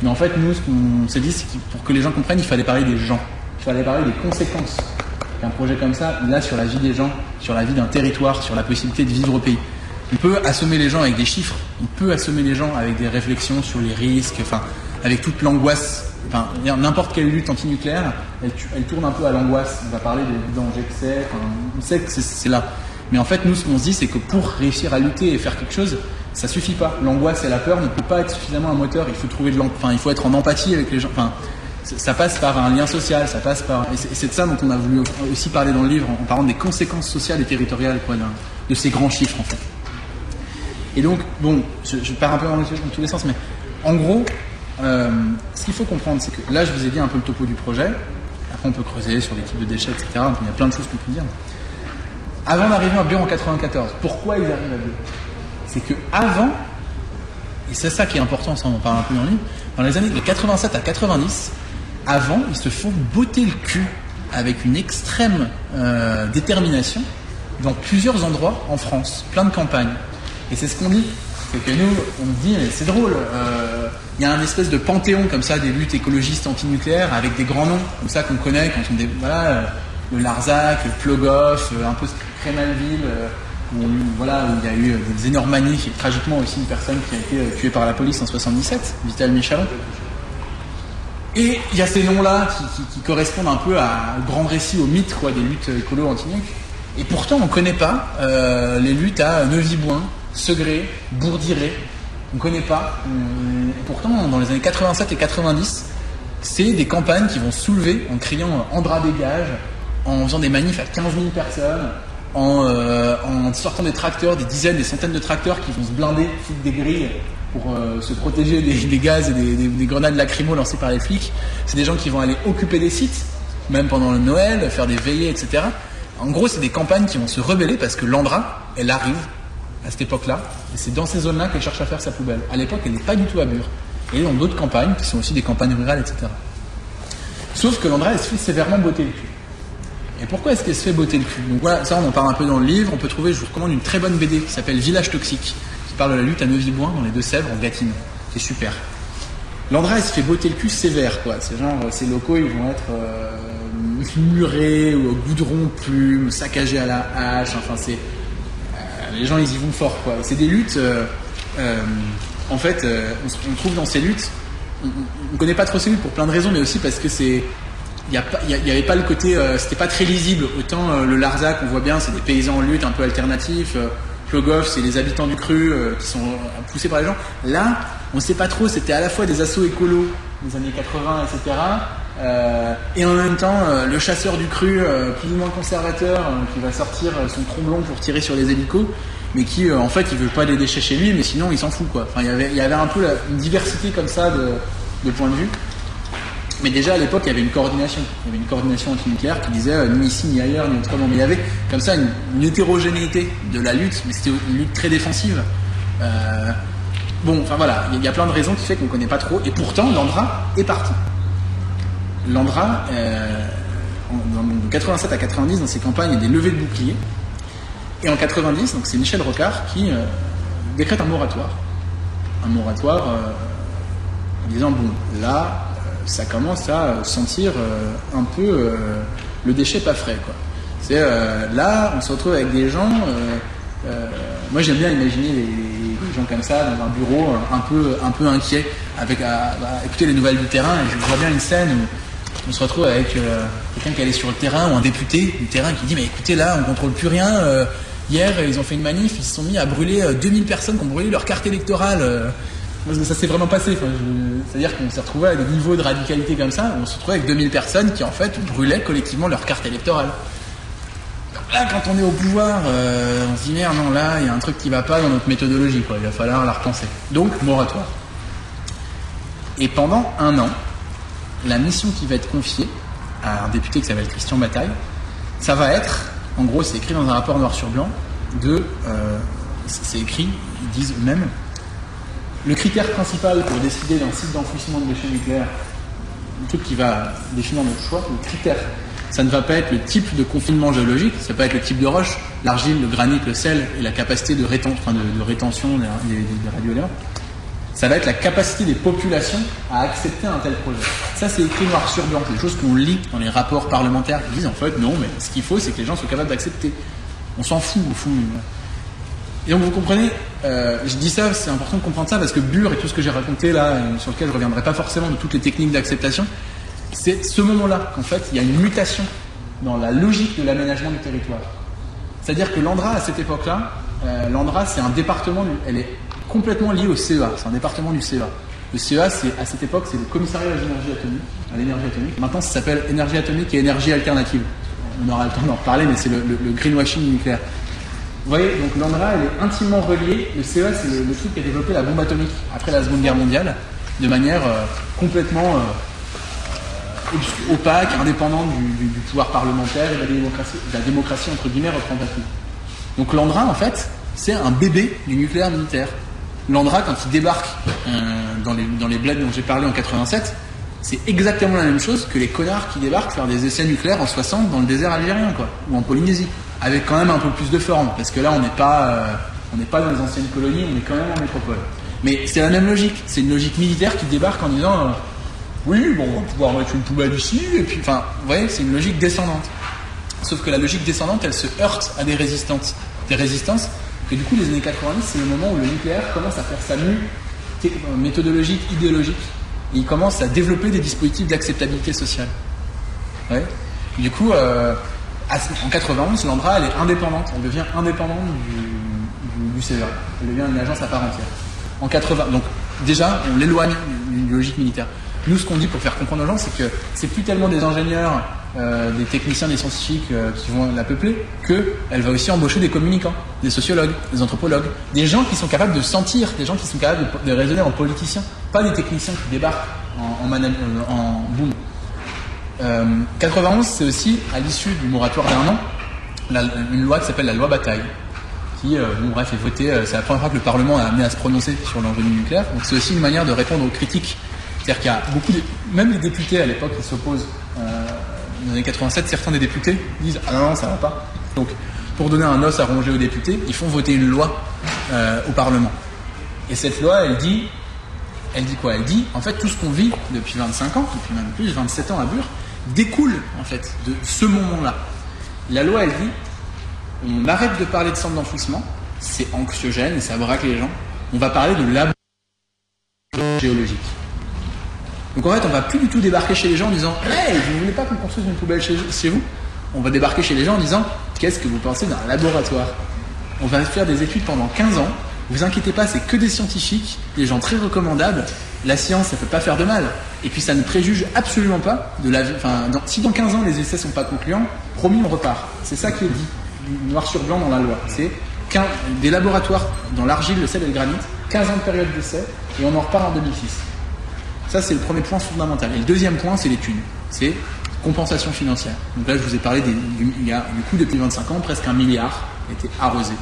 Mais en fait, nous, ce qu'on s'est dit, c'est que pour que les gens comprennent, il fallait parler des gens. Il fallait parler des conséquences qu'un projet comme ça, il a sur la vie des gens, sur la vie d'un territoire, sur la possibilité de vivre au pays. On peut assommer les gens avec des chiffres, on peut assommer les gens avec des réflexions sur les risques, enfin, avec toute l'angoisse. Enfin, n'importe quelle lutte antinucléaire, elle, elle tourne un peu à l'angoisse. On va parler des dangers que c'est, enfin, on sait que c'est, c'est là. Mais en fait, nous, ce qu'on se dit, c'est que pour réussir à lutter et faire quelque chose, ça suffit pas. L'angoisse et la peur ne peut pas être suffisamment un moteur. Il faut trouver de l'em... enfin, il faut être en empathie avec les gens. Enfin, ça passe par un lien social, ça passe par. Et c'est de ça dont on a voulu aussi parler dans le livre, en parlant des conséquences sociales et territoriales, quoi, de ces grands chiffres, en fait. Et donc, bon, je, je pars un peu dans, le... dans tous les sens, mais en gros, euh, ce qu'il faut comprendre, c'est que là, je vous ai dit un peu le topo du projet. Après, on peut creuser sur les types de déchets, et cetera. Donc, il y a plein de choses qu'on peut dire. Avant d'arriver à Bure en quatre-vingt-quatorze, pourquoi ils arrivent à Bure ? C'est que avant, et c'est ça qui est important, ça on en parle un peu dans le livre, dans les années de quatre-vingt-sept à quatre-vingt-dix, avant, ils se font botter le cul avec une extrême euh, détermination dans plusieurs endroits en France, plein de campagnes. Et c'est ce qu'on dit. C'est que nous, on dit, mais c'est drôle, euh, il y a un espèce de panthéon comme ça des luttes écologistes antinucléaires avec des grands noms comme ça qu'on connaît quand on dit, voilà, le Larzac, le Plogoff, un peu Crémalville, où, voilà, où il y a eu des énormes manifs et tragiquement aussi une personne qui a été tuée par la police en soixante-dix-sept, Vital Michalon. Et il y a ces noms-là qui, qui, qui correspondent un peu à, au grand récit, au mythe quoi, des luttes écolo-antinuc. Et pourtant, on ne connaît pas euh, les luttes à Neuviboin, Segré, Bourdiré. On ne connaît pas. Euh, et pourtant, dans les années quatre-vingt-sept et quatre-vingt-dix, c'est des campagnes qui vont soulever en criant « Andra dégage », en faisant des manifs à quinze mille personnes, en, euh, en sortant des tracteurs, des dizaines, des centaines de tracteurs qui vont se blinder, foutre des grilles pour euh, se protéger des, des gaz et des, des, des grenades lacrymo lancées par les flics. C'est des gens qui vont aller occuper des sites, même pendant le Noël, faire des veillées, et cetera. En gros, c'est des campagnes qui vont se rebeller parce que l'Andra, elle arrive à cette époque-là, et c'est dans ces zones-là qu'elle cherche à faire sa poubelle. À l'époque, elle n'est pas du tout à Bure. et dans d'autres campagnes qui sont aussi des campagnes rurales, et cetera. Sauf que l'Andra, elle se fait sévèrement botter le cul. Et pourquoi est-ce qu'elle se fait botter le cul? Donc voilà, ça on en parle un peu dans le livre, on peut trouver, je vous recommande une très bonne B D qui s'appelle Village Toxique, qui parle de la lutte à Neuviboin dans les Deux-Sèvres, en Gâtine, qui est super. L'Andra, elle se fait botter le cul sévère, quoi. C'est genre, ces locaux, ils vont être euh, murés, ou au goudron plume, saccagés à la hache, enfin c'est... Euh, les gens, ils y vont fort, quoi. C'est des luttes... Euh, euh, en fait, euh, on, on trouve dans ces luttes... On ne connaît pas trop ces luttes pour plein de raisons, mais aussi parce que c'est... Il n'y avait pas le côté, euh, c'était pas très lisible. Autant euh, le Larzac, on voit bien, c'est des paysans en lutte un peu alternatifs. Euh, Plogoff, c'est les habitants du cru euh, qui sont poussés par les gens. Là, on ne sait pas trop, c'était à la fois des assauts écolos des années quatre-vingts, et cetera. Euh, et en même temps, euh, le chasseur du cru, euh, plus ou moins conservateur, euh, qui va sortir son tromblon pour tirer sur les hélicos, mais qui, euh, en fait, il ne veut pas des déchets chez lui, mais sinon, il s'en fout, quoi. Enfin, y avait, y avait un peu la, une diversité comme ça de, de points de vue. Mais déjà à l'époque, il y avait une coordination. Il y avait une coordination antinucléaire qui disait euh, ni ici, ni ailleurs, ni autrement. Mais il y avait comme ça une, une hétérogénéité de la lutte, mais c'était une lutte très défensive. Euh, bon, enfin voilà, il y a plein de raisons qui fait qu'on ne connaît pas trop. Et pourtant, l'Andra est parti. L'Andra, euh, en, en, de quatre-vingt-sept à quatre-vingt-dix, dans ses campagnes, il y a des levées de boucliers. Et en quatre-vingt-dix, donc c'est Michel Rocard qui euh, décrète un moratoire. Un moratoire euh, en disant, bon, là... ça commence à sentir euh, un peu euh, le déchet pas frais, quoi. C'est, euh, là, on se retrouve avec des gens... Euh, euh, moi, j'aime bien imaginer les gens comme ça, dans un bureau euh, un peu, un peu inquiet, avec à, à écouter les nouvelles du terrain. Et je vois bien une scène où on se retrouve avec euh, quelqu'un qui allait sur le terrain, ou un député du terrain qui dit « Mais écoutez, là, on contrôle plus rien. Euh, hier, ils ont fait une manif, ils se sont mis à brûler euh, deux mille personnes qui ont brûlé leur carte électorale. Euh, » Parce que ça s'est vraiment passé. Enfin, je... C'est-à-dire qu'on s'est retrouvé à des niveaux de radicalité comme ça, on se retrouvait avec deux mille personnes qui en fait brûlaient collectivement leur carte électorale. Donc là, quand on est au pouvoir, euh, on se dit merde, non, là, il y a un truc qui va pas dans notre méthodologie, quoi. Il va falloir la repenser. Donc, moratoire. Et pendant un an, la mission qui va être confiée à un député qui s'appelle Christian Bataille, ça va être, en gros, c'est écrit dans un rapport noir sur blanc, de. Euh, c'est écrit, ils disent eux-mêmes. Le critère principal pour décider d'un site d'enfouissement de déchets nucléaires, le truc qui va définir notre choix, le critère, ça ne va pas être le type de confinement géologique, ça ne va pas être le type de roche, l'argile, le granit, le sel et la capacité de, réten- enfin de, de rétention des, des, des radioéléments. Ça va être la capacité des populations à accepter un tel projet. Ça, c'est écrit noir sur blanc, c'est des choses qu'on lit dans les rapports parlementaires qui disent en fait non, mais ce qu'il faut, c'est que les gens soient capables d'accepter. On s'en fout, au fond. Et donc vous comprenez, euh, je dis ça, c'est important de comprendre ça parce que Bure et tout ce que j'ai raconté là, sur lequel je ne reviendrai pas forcément de toutes les techniques d'acceptation, c'est ce moment-là qu'en fait il y a une mutation dans la logique de l'aménagement du territoire. C'est-à-dire que l'Andra à cette époque-là, euh, l'Andra c'est un département, elle est complètement liée au C E A, c'est un département du C E A. Le C E A c'est, à cette époque c'est le commissariat à l'énergie atomique, à l'énergie atomique. Maintenant ça s'appelle énergie atomique et énergie alternative. On aura le temps d'en reparler mais c'est le, le, le greenwashing nucléaire. Vous voyez, donc l'Andra, elle est intimement reliée. Le C E A, c'est le, le truc qui a développé la bombe atomique après la Seconde Guerre mondiale, de manière euh, complètement euh, opaque, indépendante du, du, du pouvoir parlementaire et de la démocratie, de la démocratie entre guillemets représentative. Donc l'Andra, en fait, c'est un bébé du nucléaire militaire. L'Andra, quand il débarque euh, dans les, dans les bleds dont j'ai parlé en quatre-vingt-sept, c'est exactement la même chose que les connards qui débarquent faire des essais nucléaires en soixante dans le désert algérien, quoi, ou en Polynésie. Avec quand même un peu plus de forme, parce que là on n'est pas, euh, on n'est pas dans les anciennes colonies, on est quand même en métropole. Mais c'est la même logique, c'est une logique militaire qui débarque en disant euh, oui, bon, on va pouvoir mettre une poubelle ici, et puis, enfin, vous voyez, c'est une logique descendante. Sauf que la logique descendante, elle se heurte à des résistances. Des résistances, que du coup, les années quatre-vingt-dix, c'est le moment où le nucléaire commence à faire sa mue t- méthodologique, idéologique, et il commence à développer des dispositifs d'acceptabilité sociale. Ouais. Du coup, euh, en quatre-vingt-onze, l'Andra, elle est indépendante. Elle devient indépendante du, du, du C E A. Elle devient une agence à part entière. En quatre-vingt, donc déjà, on l'éloigne d'une logique militaire. Nous, ce qu'on dit pour faire comprendre aux gens, c'est que c'est plus tellement des ingénieurs, euh, des techniciens, des scientifiques euh, qui vont la peupler, qu'elle va aussi embaucher des communicants, des sociologues, des anthropologues, des gens qui sont capables de sentir, des gens qui sont capables de, de raisonner en politiciens, pas des techniciens qui débarquent en, en, manag- en boom. Euh, quatre-vingt-onze, c'est aussi, à l'issue du moratoire d'un an, la, une loi qui s'appelle la loi Bataille, qui, euh, bon, bref, est voté. Euh, c'est la première fois que le Parlement a amené à se prononcer sur l'enjeu du nucléaire. Donc c'est aussi une manière de répondre aux critiques. C'est-à-dire qu'il y a beaucoup, de... même les députés à l'époque qui s'opposent. Euh, dans les années quatre-vingt-sept, certains des députés disent ah non, non, ça va pas. Donc, pour donner un os à ronger aux députés, ils font voter une loi euh, au Parlement. Et cette loi, elle dit, elle dit quoi ? Elle dit, en fait, tout ce qu'on vit depuis vingt-cinq ans, depuis même plus, vingt-sept ans à Bure, découle, en fait, de ce moment-là. La loi, elle dit, on arrête de parler de centre d'enfouissement, c'est anxiogène et ça braque les gens. On va parler de laboratoire géologique. Donc en fait, on va plus du tout débarquer chez les gens en disant « Hey, vous ne voulez pas qu'on construise une poubelle chez vous ?» On va débarquer chez les gens en disant « Qu'est-ce que vous pensez d'un laboratoire ?» On va faire des études pendant quinze ans. Vous inquiétez pas, c'est que des scientifiques, des gens très recommandables. La science, ça ne peut pas faire de mal. Et puis ça ne préjuge absolument pas de la... Enfin, dans... si dans quinze ans, les essais ne sont pas concluants, promis, on repart. C'est ça qui est dit, noir sur blanc dans la loi. C'est quinze... des laboratoires dans l'argile, le sel et le granit, quinze ans de période d'essai, et on en repart en deux mille six. Ça, c'est le premier point fondamental. Et le deuxième point, c'est les thunes. C'est compensation financière. Donc là, je vous ai parlé des, du, du coup, depuis vingt-cinq ans, presque un milliard a été arrosé.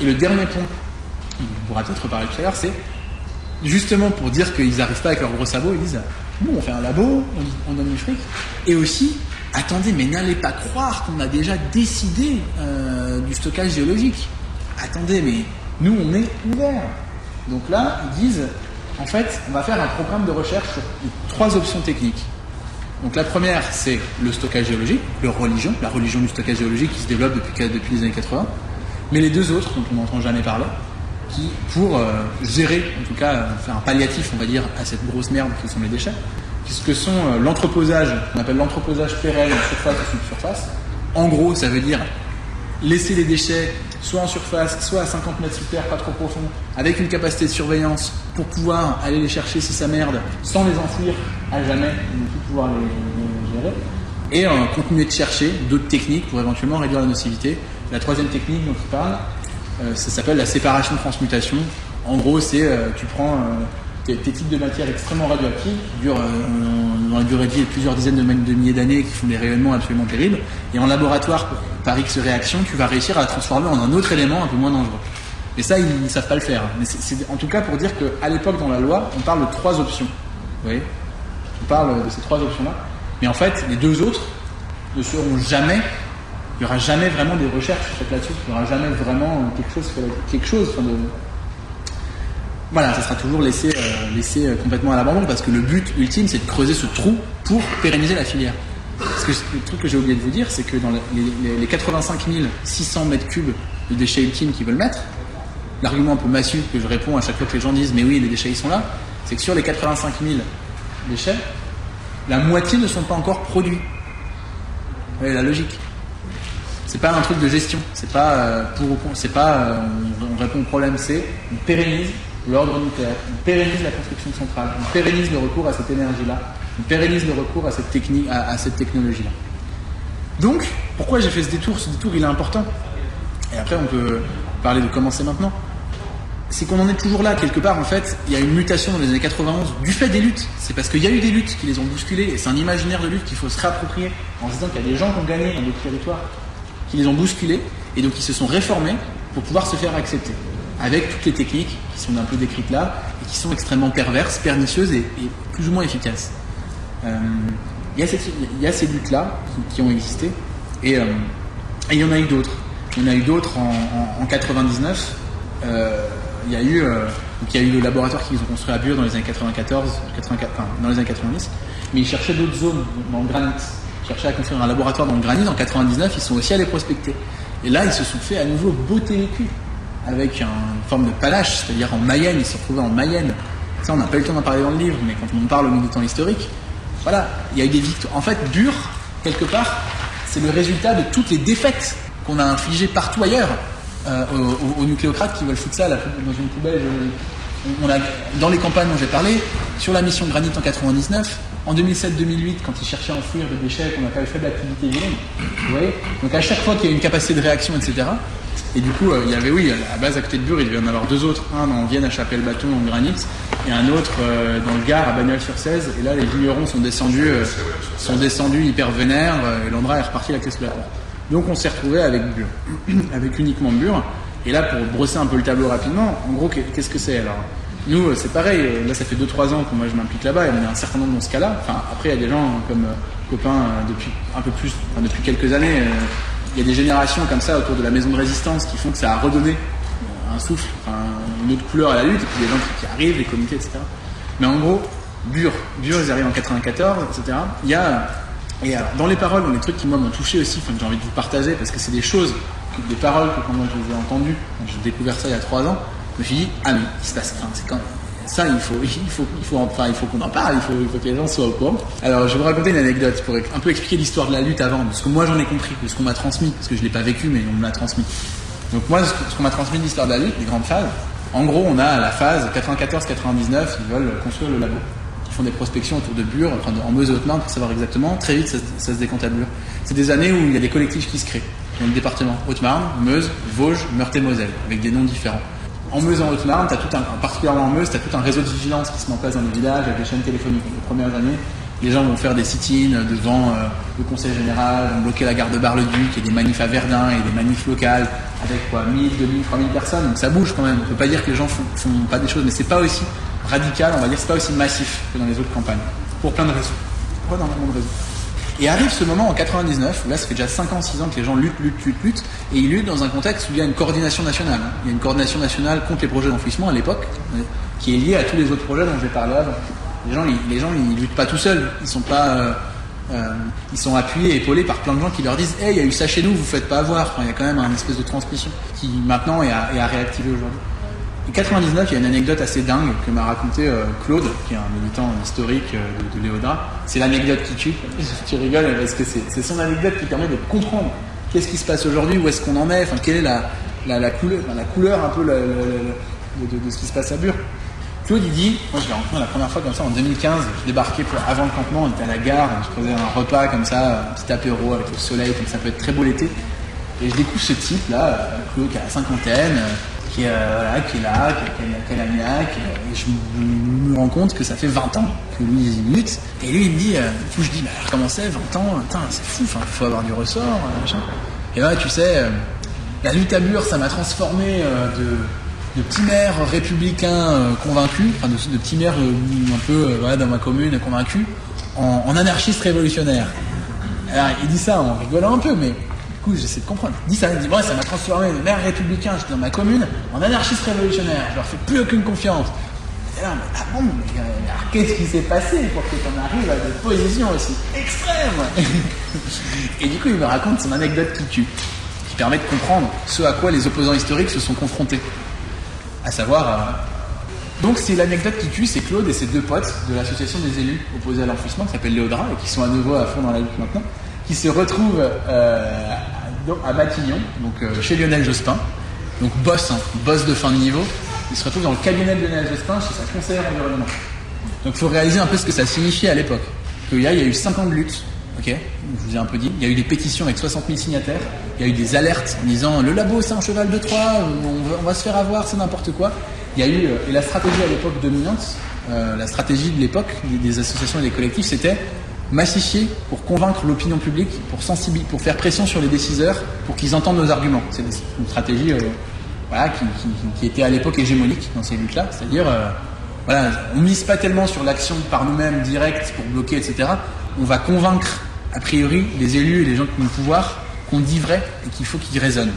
Et le dernier point, on pourra peut-être reparler tout à l'heure, c'est justement pour dire qu'ils n'arrivent pas avec leurs gros sabots, ils disent « Bon, on fait un labo, on, on donne du fric. » Et aussi, attendez, mais n'allez pas croire qu'on a déjà décidé euh, du stockage géologique. Attendez, mais nous, on est ouverts. Donc là, ils disent... En fait, on va faire un programme de recherche sur trois options techniques. Donc la première, c'est le stockage géologique, le religion, la religion du stockage géologique qui se développe depuis, depuis les années quatre-vingts. Mais les deux autres, dont on n'entend jamais parler, qui, pour euh, gérer, en tout cas, euh, faire un palliatif, on va dire, à cette grosse merde que sont les déchets, que sont euh, l'entreposage, qu'on appelle l'entreposage pérenne en surface ou subsurface. En gros, ça veut dire laisser les déchets soit en surface, soit à cinquante mètres sous terre, pas trop profond, avec une capacité de surveillance pour pouvoir aller les chercher si ça merde, sans les enfouir à jamais, pour pouvoir les, les gérer. Et euh, continuer de chercher d'autres techniques pour éventuellement réduire la nocivité. La troisième technique dont il parle, euh, ça s'appelle la séparation-transmutation. En gros, c'est euh, tu prends des euh, types de matières extrêmement radioactives qui durent euh, dans la durée de vie de plusieurs dizaines de milliers d'années, qui font des rayonnements absolument terribles. Et en laboratoire, par X réaction, tu vas réussir à la transformer en un autre élément un peu moins dangereux. Et ça, ils ne savent pas le faire. Mais c'est, c'est en tout cas pour dire qu'à l'époque, dans la loi, on parle de trois options. Vous voyez ? On parle de ces trois options-là. Mais en fait, les deux autres ne seront jamais... Il n'y aura jamais vraiment des recherches faites là-dessus. Il n'y aura jamais vraiment quelque chose... Quelque chose enfin de... Voilà, ça sera toujours laissé, euh, laissé complètement à l'abandon parce que le but ultime, c'est de creuser ce trou pour pérenniser la filière. Parce que le truc que j'ai oublié de vous dire, c'est que dans les, les, les quatre-vingt-cinq mille six cents mètres cubes de déchets ultimes qu'ils veulent mettre, l'argument un peu massue que je réponds à chaque fois que les gens disent « mais oui, les déchets, ils sont là », c'est que sur les quatre-vingt-cinq mille déchets, la moitié ne sont pas encore produits. Vous voyez la logique. C'est pas un truc de gestion. C'est pas, euh, pour, c'est pas euh, on, on répond au problème, c'est on pérennise l'ordre nucléaire, on pérennise la construction centrale, on pérennise le recours à cette énergie-là. On pérennise le recours à cette, technique, à, à cette technologie-là. Donc, pourquoi j'ai fait ce détour ? Ce détour, il est important. Et après, on peut parler de commencer maintenant. C'est qu'on en est toujours là. Quelque part, en fait, il y a une mutation dans les années quatre-vingt-onze du fait des luttes. C'est parce qu'il y a eu des luttes qui les ont bousculées. Et c'est un imaginaire de lutte qu'il faut se réapproprier en se disant qu'il y a des gens qui ont gagné dans d'autres territoires, qui les ont bousculés. Et donc, ils se sont réformés pour pouvoir se faire accepter. Avec toutes les techniques qui sont un peu décrites là et qui sont extrêmement perverses, pernicieuses et, et plus ou moins efficaces. Il euh, y, y a ces luttes-là qui, qui ont existé et il euh, y en a eu d'autres. Il y en a eu d'autres en, en, en quatre-vingt-dix-neuf. Il euh, y, euh, y a eu le laboratoire qu'ils ont construit à Bure dans les années quatre-vingt-quatorze, quatre-vingt-quatre, enfin, dans les années quatre-vingt-dix, mais ils cherchaient d'autres zones dans le granit. Ils cherchaient à construire un laboratoire dans le granit. En quatre-vingt-dix-neuf, ils sont aussi allés prospecter. Et là, ils se sont fait à nouveau botter les culs avec un, une forme de panache, c'est-à-dire en Mayenne. Ils se retrouvaient en Mayenne. Ça, on n'a pas eu le temps d'en parler dans le livre, mais quand on parle au milieu du temps historique, voilà, il y a eu des victoires. En fait, Bure, quelque part, c'est le résultat de toutes les défaites qu'on a infligées partout ailleurs euh, aux, aux nucléocrates qui veulent foutre ça là, dans une poubelle. On a, dans les campagnes dont j'ai parlé, sur la mission Granit en quatre-vingt-dix-neuf, en deux mille sept deux mille huit, quand ils cherchaient à enfouir des déchets qu'on appelle faible activité humaine, vous voyez ? Donc à chaque fois qu'il y a une capacité de réaction, et cetera. Et du coup, euh, il y avait, oui, à base à côté de Bure, il devait en avoir deux autres. Un en Vienne à Chapelle-Bâton, en granit, et un autre euh, dans le Gard, à Bagnols-sur-Cèze. Et là, les vignerons sont descendus, euh, sont descendus hyper vénères, euh, et l'Andra est reparti la caisse là. Donc on s'est retrouvé avec Bure, avec uniquement Bure. Et là, pour brosser un peu le tableau rapidement, en gros, qu'est-ce que c'est alors? Nous, c'est pareil, là ça fait deux trois ans que moi je m'implique là-bas, et on est un certain nombre dans ce cas-là. Enfin, après, il y a des gens comme euh, copains depuis un peu plus, enfin, depuis quelques années, euh, il y a des générations comme ça autour de la maison de résistance qui font que ça a redonné euh, un souffle, enfin, une autre couleur à la lutte, et puis des gens qui, qui arrivent, des comités, et cetera. Mais en gros, Bure, Bure, ils arrivent en quatre-vingt-quatorze, et cetera. Il y a, et alors, dans les paroles, dans les trucs qui moi m'ont touché aussi, enfin, que j'ai envie de vous partager, parce que c'est des choses, des paroles que quand je les ai entendues, quand j'ai découvert ça il y a trois ans, je me suis dit, ah mais il se passe, enfin, c'est quand même ça, il faut, il faut, il faut, enfin, il faut qu'on en parle, il faut, il faut que les gens soient au courant. Alors je vais vous raconter une anecdote pour un peu expliquer l'histoire de la lutte avant, de ce que moi j'en ai compris, de ce qu'on m'a transmis, parce que je ne l'ai pas vécu mais on me l'a transmis. Donc moi, ce qu'on m'a transmis de l'histoire de la lutte, les grandes phases, en gros on a la phase quatre-vingt-quatorze quatre-vingt-dix-neuf, ils veulent construire le labo. Ils font des prospections autour de Bure, en Meuse et Haute-Marne pour savoir exactement, très vite ça, ça se décompte à Bure. C'est des années où il y a des collectifs qui se créent, dans le département Haute-Marne, Meuse, Vosges, Meurthe et Moselle, avec des noms différents. En Meuse et en Haute-Marne, t'as tout un, particulièrement en Meuse, tu as tout un réseau de vigilance qui se met en place dans les villages avec des chaînes téléphoniques. Les premières années, les gens vont faire des sit-ins devant euh, le conseil général, vont bloquer la gare de Bar-le-Duc, et des manifs à Verdun, et des manifs locales avec quoi, mille, deux mille, trois mille personnes. Donc ça bouge quand même. On ne peut pas dire que les gens font, font pas des choses, mais c'est pas aussi radical, on va dire, c'est pas aussi massif que dans les autres campagnes. Pour plein de raisons. Pour énormément de raisons. Et arrive ce moment en quatre-vingt-dix-neuf, où là ça fait déjà cinq ans, six ans que les gens luttent, luttent, luttent, luttent, et ils luttent dans un contexte où il y a une coordination nationale. Il y a une coordination nationale contre les projets d'enfouissement à l'époque, qui est liée à tous les autres projets dont j'ai parlé avant. Les gens, ils, les gens, ils luttent pas tout seuls, ils sont pas, euh, euh, ils sont appuyés, épaulés par plein de gens qui leur disent « Hey, il y a eu ça chez nous, vous faites pas avoir ». Enfin, il y a quand même un espèce de transmission qui maintenant est à, est à réactiver aujourd'hui. En quatre-vingt-dix-neuf, il y a une anecdote assez dingue que m'a raconté euh, Claude, qui est un militant historique euh, de, de Léodra. C'est l'anecdote qui tue. Tu rigoles parce que c'est, c'est son anecdote qui permet de comprendre qu'est-ce qui se passe aujourd'hui, où est-ce qu'on en est, enfin quelle est la, la, la couleur, la couleur un peu la, la, la, de, de, de ce qui se passe à Bure. Claude, il dit, moi je l'ai rencontré la première fois comme ça en deux mille quinze, je débarquais pour, avant le campement, on était à la gare, je faisais un repas comme ça, un petit apéro avec le soleil, comme ça peut être très beau l'été. Et je découvre ce type là, Claude qui a la cinquantaine, Qui, euh, voilà, qui est là, qui est là, qui est là, et je me rends compte que ça fait vingt ans que lui il lutte, et lui il me dit, euh, du coup je dis, bah alors comment c'est, vingt ans, putain, c'est fou, il faut avoir du ressort, machin. Et là, tu sais, euh, la lutte à Bure, ça m'a transformé euh, de, de petit maire républicain euh, convaincu, enfin de, de petit maire euh, un peu euh, voilà, dans ma commune convaincu, en, en anarchiste révolutionnaire. Alors il dit ça en rigolant un peu, mais. Du coup, j'essaie de comprendre. Il dit ça, il dit, ouais, ça m'a transformé de maire républicain, j'étais dans ma commune, en anarchiste révolutionnaire. Je leur fais plus aucune confiance. Et là, mais, ah bon, mais, alors, qu'est-ce qui s'est passé pour que tu en arrives à des positions aussi extrêmes? Et du coup, il me raconte son anecdote qui tue, qui permet de comprendre ce à quoi les opposants historiques se sont confrontés. À savoir. Euh... Donc, c'est l'anecdote qui tue, c'est Claude et ses deux potes de l'association des élus opposés à l'enfouissement, qui s'appelle Léodra, et qui sont à nouveau à fond dans la lutte maintenant, qui se retrouvent euh, à Matignon, donc euh, chez Lionel Jospin, donc boss, hein, boss de fin de niveau. Ils se retrouvent dans le cabinet de Lionel Jospin chez sa conseillère environnement. Donc il faut réaliser un peu ce que ça signifiait à l'époque. Il y a eu cinq ans de lutte, okay, je vous ai un peu dit, il y a eu des pétitions avec soixante mille signataires, il y a eu des alertes en disant « le labo c'est un cheval de Troie, on va, on va se faire avoir, c'est n'importe quoi ». Il y a eu, et la stratégie à l'époque dominante, euh, la stratégie de l'époque des associations et des collectifs, c'était massifier pour convaincre l'opinion publique, pour sensibiliser, pour faire pression sur les décideurs, pour qu'ils entendent nos arguments. C'est une stratégie euh, voilà, qui, qui, qui était à l'époque hégémonique dans ces luttes-là. C'est-à-dire, euh, voilà, on ne mise pas tellement sur l'action par nous-mêmes directe pour bloquer, et cetera. On va convaincre, a priori, les élus et les gens qui ont le pouvoir qu'on dit vrai et qu'il faut qu'ils raisonnent.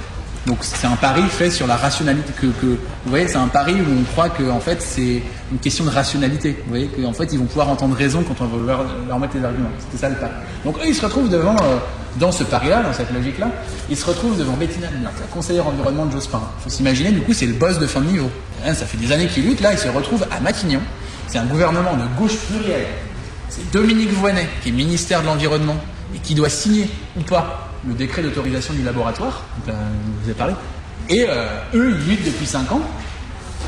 Donc c'est un pari fait sur la rationalité. Que, que, vous voyez, c'est un pari où on croit que en fait, c'est une question de rationalité. Vous voyez qu'en fait, ils vont pouvoir entendre raison quand on va leur, leur mettre les arguments. C'était ça le pari. Donc eux, ils se retrouvent devant, euh, dans ce pari-là, dans cette logique-là, ils se retrouvent devant Bettina, la conseillère environnement de Jospin. Il faut s'imaginer, du coup, c'est le boss de fin de niveau. Là, ça fait des années qu'ils luttent. Là, ils se retrouvent à Matignon. C'est un gouvernement de gauche pluriel. C'est Dominique Voynet, qui est ministère de l'Environnement, et qui doit signer ou pas le décret d'autorisation du laboratoire, dont je vous ai parlé, et euh, eux, ils luttent depuis cinq ans.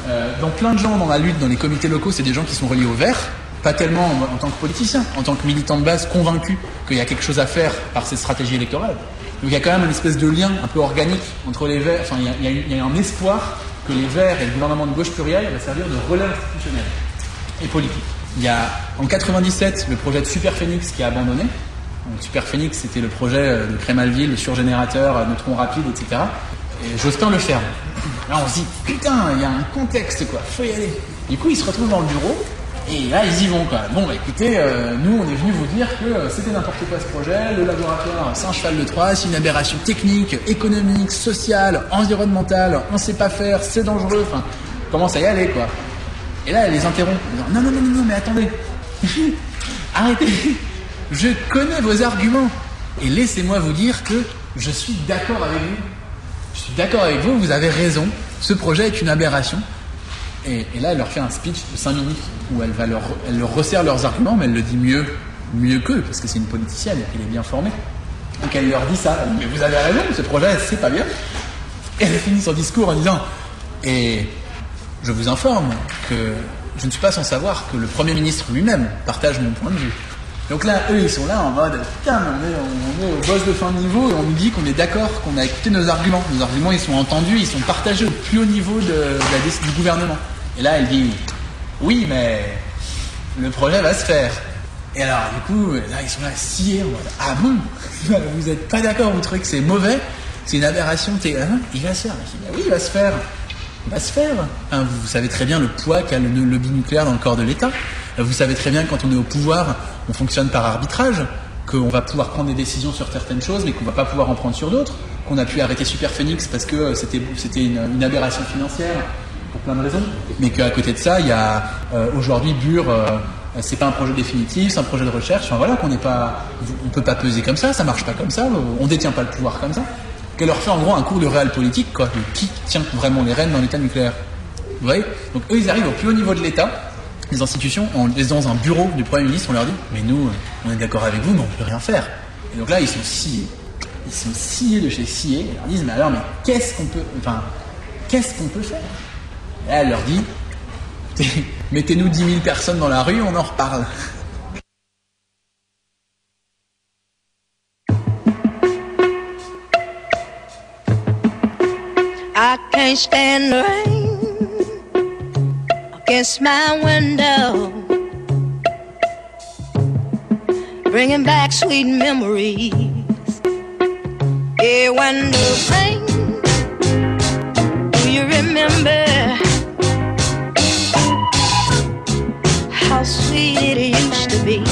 Euh, donc plein de gens dans la lutte, dans les comités locaux, c'est des gens qui sont reliés au vert, pas tellement en, en tant que politiciens, en tant que militants de base, convaincus qu'il y a quelque chose à faire par ces stratégies électorales. Donc il y a quand même une espèce de lien un peu organique entre les verts, enfin il y, y, y a un espoir que les verts et le gouvernement de gauche pluriel va servir de relais institutionnel et politique. Il y a, en quatre-vingt-dix-sept, le projet de Superphénix qui est abandonné. Donc, Superphénix, c'était le projet de Crémalville, le surgénérateur, neutron rapide, et cetera. Et Jospin le ferme. Là, on se dit, putain, il y a un contexte, quoi, faut y aller. Du coup, ils se retrouvent dans le bureau, et là, ils y vont, quoi. Bon, bah écoutez, euh, nous, on est venus vous dire que c'était n'importe quoi ce projet, le laboratoire, c'est un cheval de Troie, c'est une aberration technique, économique, sociale, environnementale, on sait pas faire, c'est dangereux, enfin, commence à y aller, quoi. Et là, elle les interrompt, en disant, non, non, non, non, mais attendez, arrêtez, je connais vos arguments, et laissez-moi vous dire que je suis d'accord avec vous. Je suis d'accord avec vous, vous avez raison, ce projet est une aberration. Et, et là, elle leur fait un speech de cinq minutes où elle, va leur, elle leur resserre leurs arguments, mais elle le dit mieux, mieux qu'eux, parce que c'est une politicienne, elle est bien formée. Donc elle leur dit ça, mais vous avez raison, ce projet, c'est pas bien. Et elle finit son discours en disant, et je vous informe que je ne suis pas sans savoir que le Premier ministre lui-même partage mon point de vue. Donc là, eux, ils sont là en mode, putain, on est, on est au boss de fin de niveau et on nous dit qu'on est d'accord, qu'on a écouté nos arguments. Nos arguments, ils sont entendus, ils sont partagés au plus haut niveau de, de la, du gouvernement. Et là, elle dit, oui, mais le projet va se faire. Et alors, du coup, là, ils sont là, sciés, en mode, ah bon, vous n'êtes pas d'accord, vous trouvez que c'est mauvais, c'est une aberration, t'es, ah, il va se faire. Je dis, bah oui, il va se faire. Il va se faire. Hein, vous savez très bien le poids qu'a le lobby nucléaire dans le corps de l'État. Vous savez très bien que quand on est au pouvoir, on fonctionne par arbitrage, qu'on va pouvoir prendre des décisions sur certaines choses, mais qu'on va pas pouvoir en prendre sur d'autres, qu'on a pu arrêter Superphénix parce que c'était, c'était une, une aberration financière, pour plein de raisons, mais qu'à côté de ça, il y a euh, aujourd'hui Bure, euh, c'est pas un projet définitif, c'est un projet de recherche, enfin voilà, qu'on n'est pas, on peut pas peser comme ça, ça marche pas comme ça, on détient pas le pouvoir comme ça. Qu'elle leur fait en gros un cours de réel politique, quoi, de qui tient vraiment les rênes dans l'État nucléaire. Vous voyez ? Donc eux, ils arrivent au plus haut niveau de l'État, les institutions, on les dans un bureau du Premier ministre, on leur dit, mais nous, on est d'accord avec vous, mais on ne peut rien faire. Et donc là, ils sont sciés. Ils sont sciés de chez C I A. Ils leur disent, mais alors, mais qu'est-ce qu'on peut, enfin, qu'est-ce qu'on peut faire ? Et là, elle leur dit, mettez-nous dix mille personnes dans la rue, on en reparle. I can't stand the rain. Against my window, bringing back sweet memories. Yeah, when the rain, do you remember how sweet it used to be?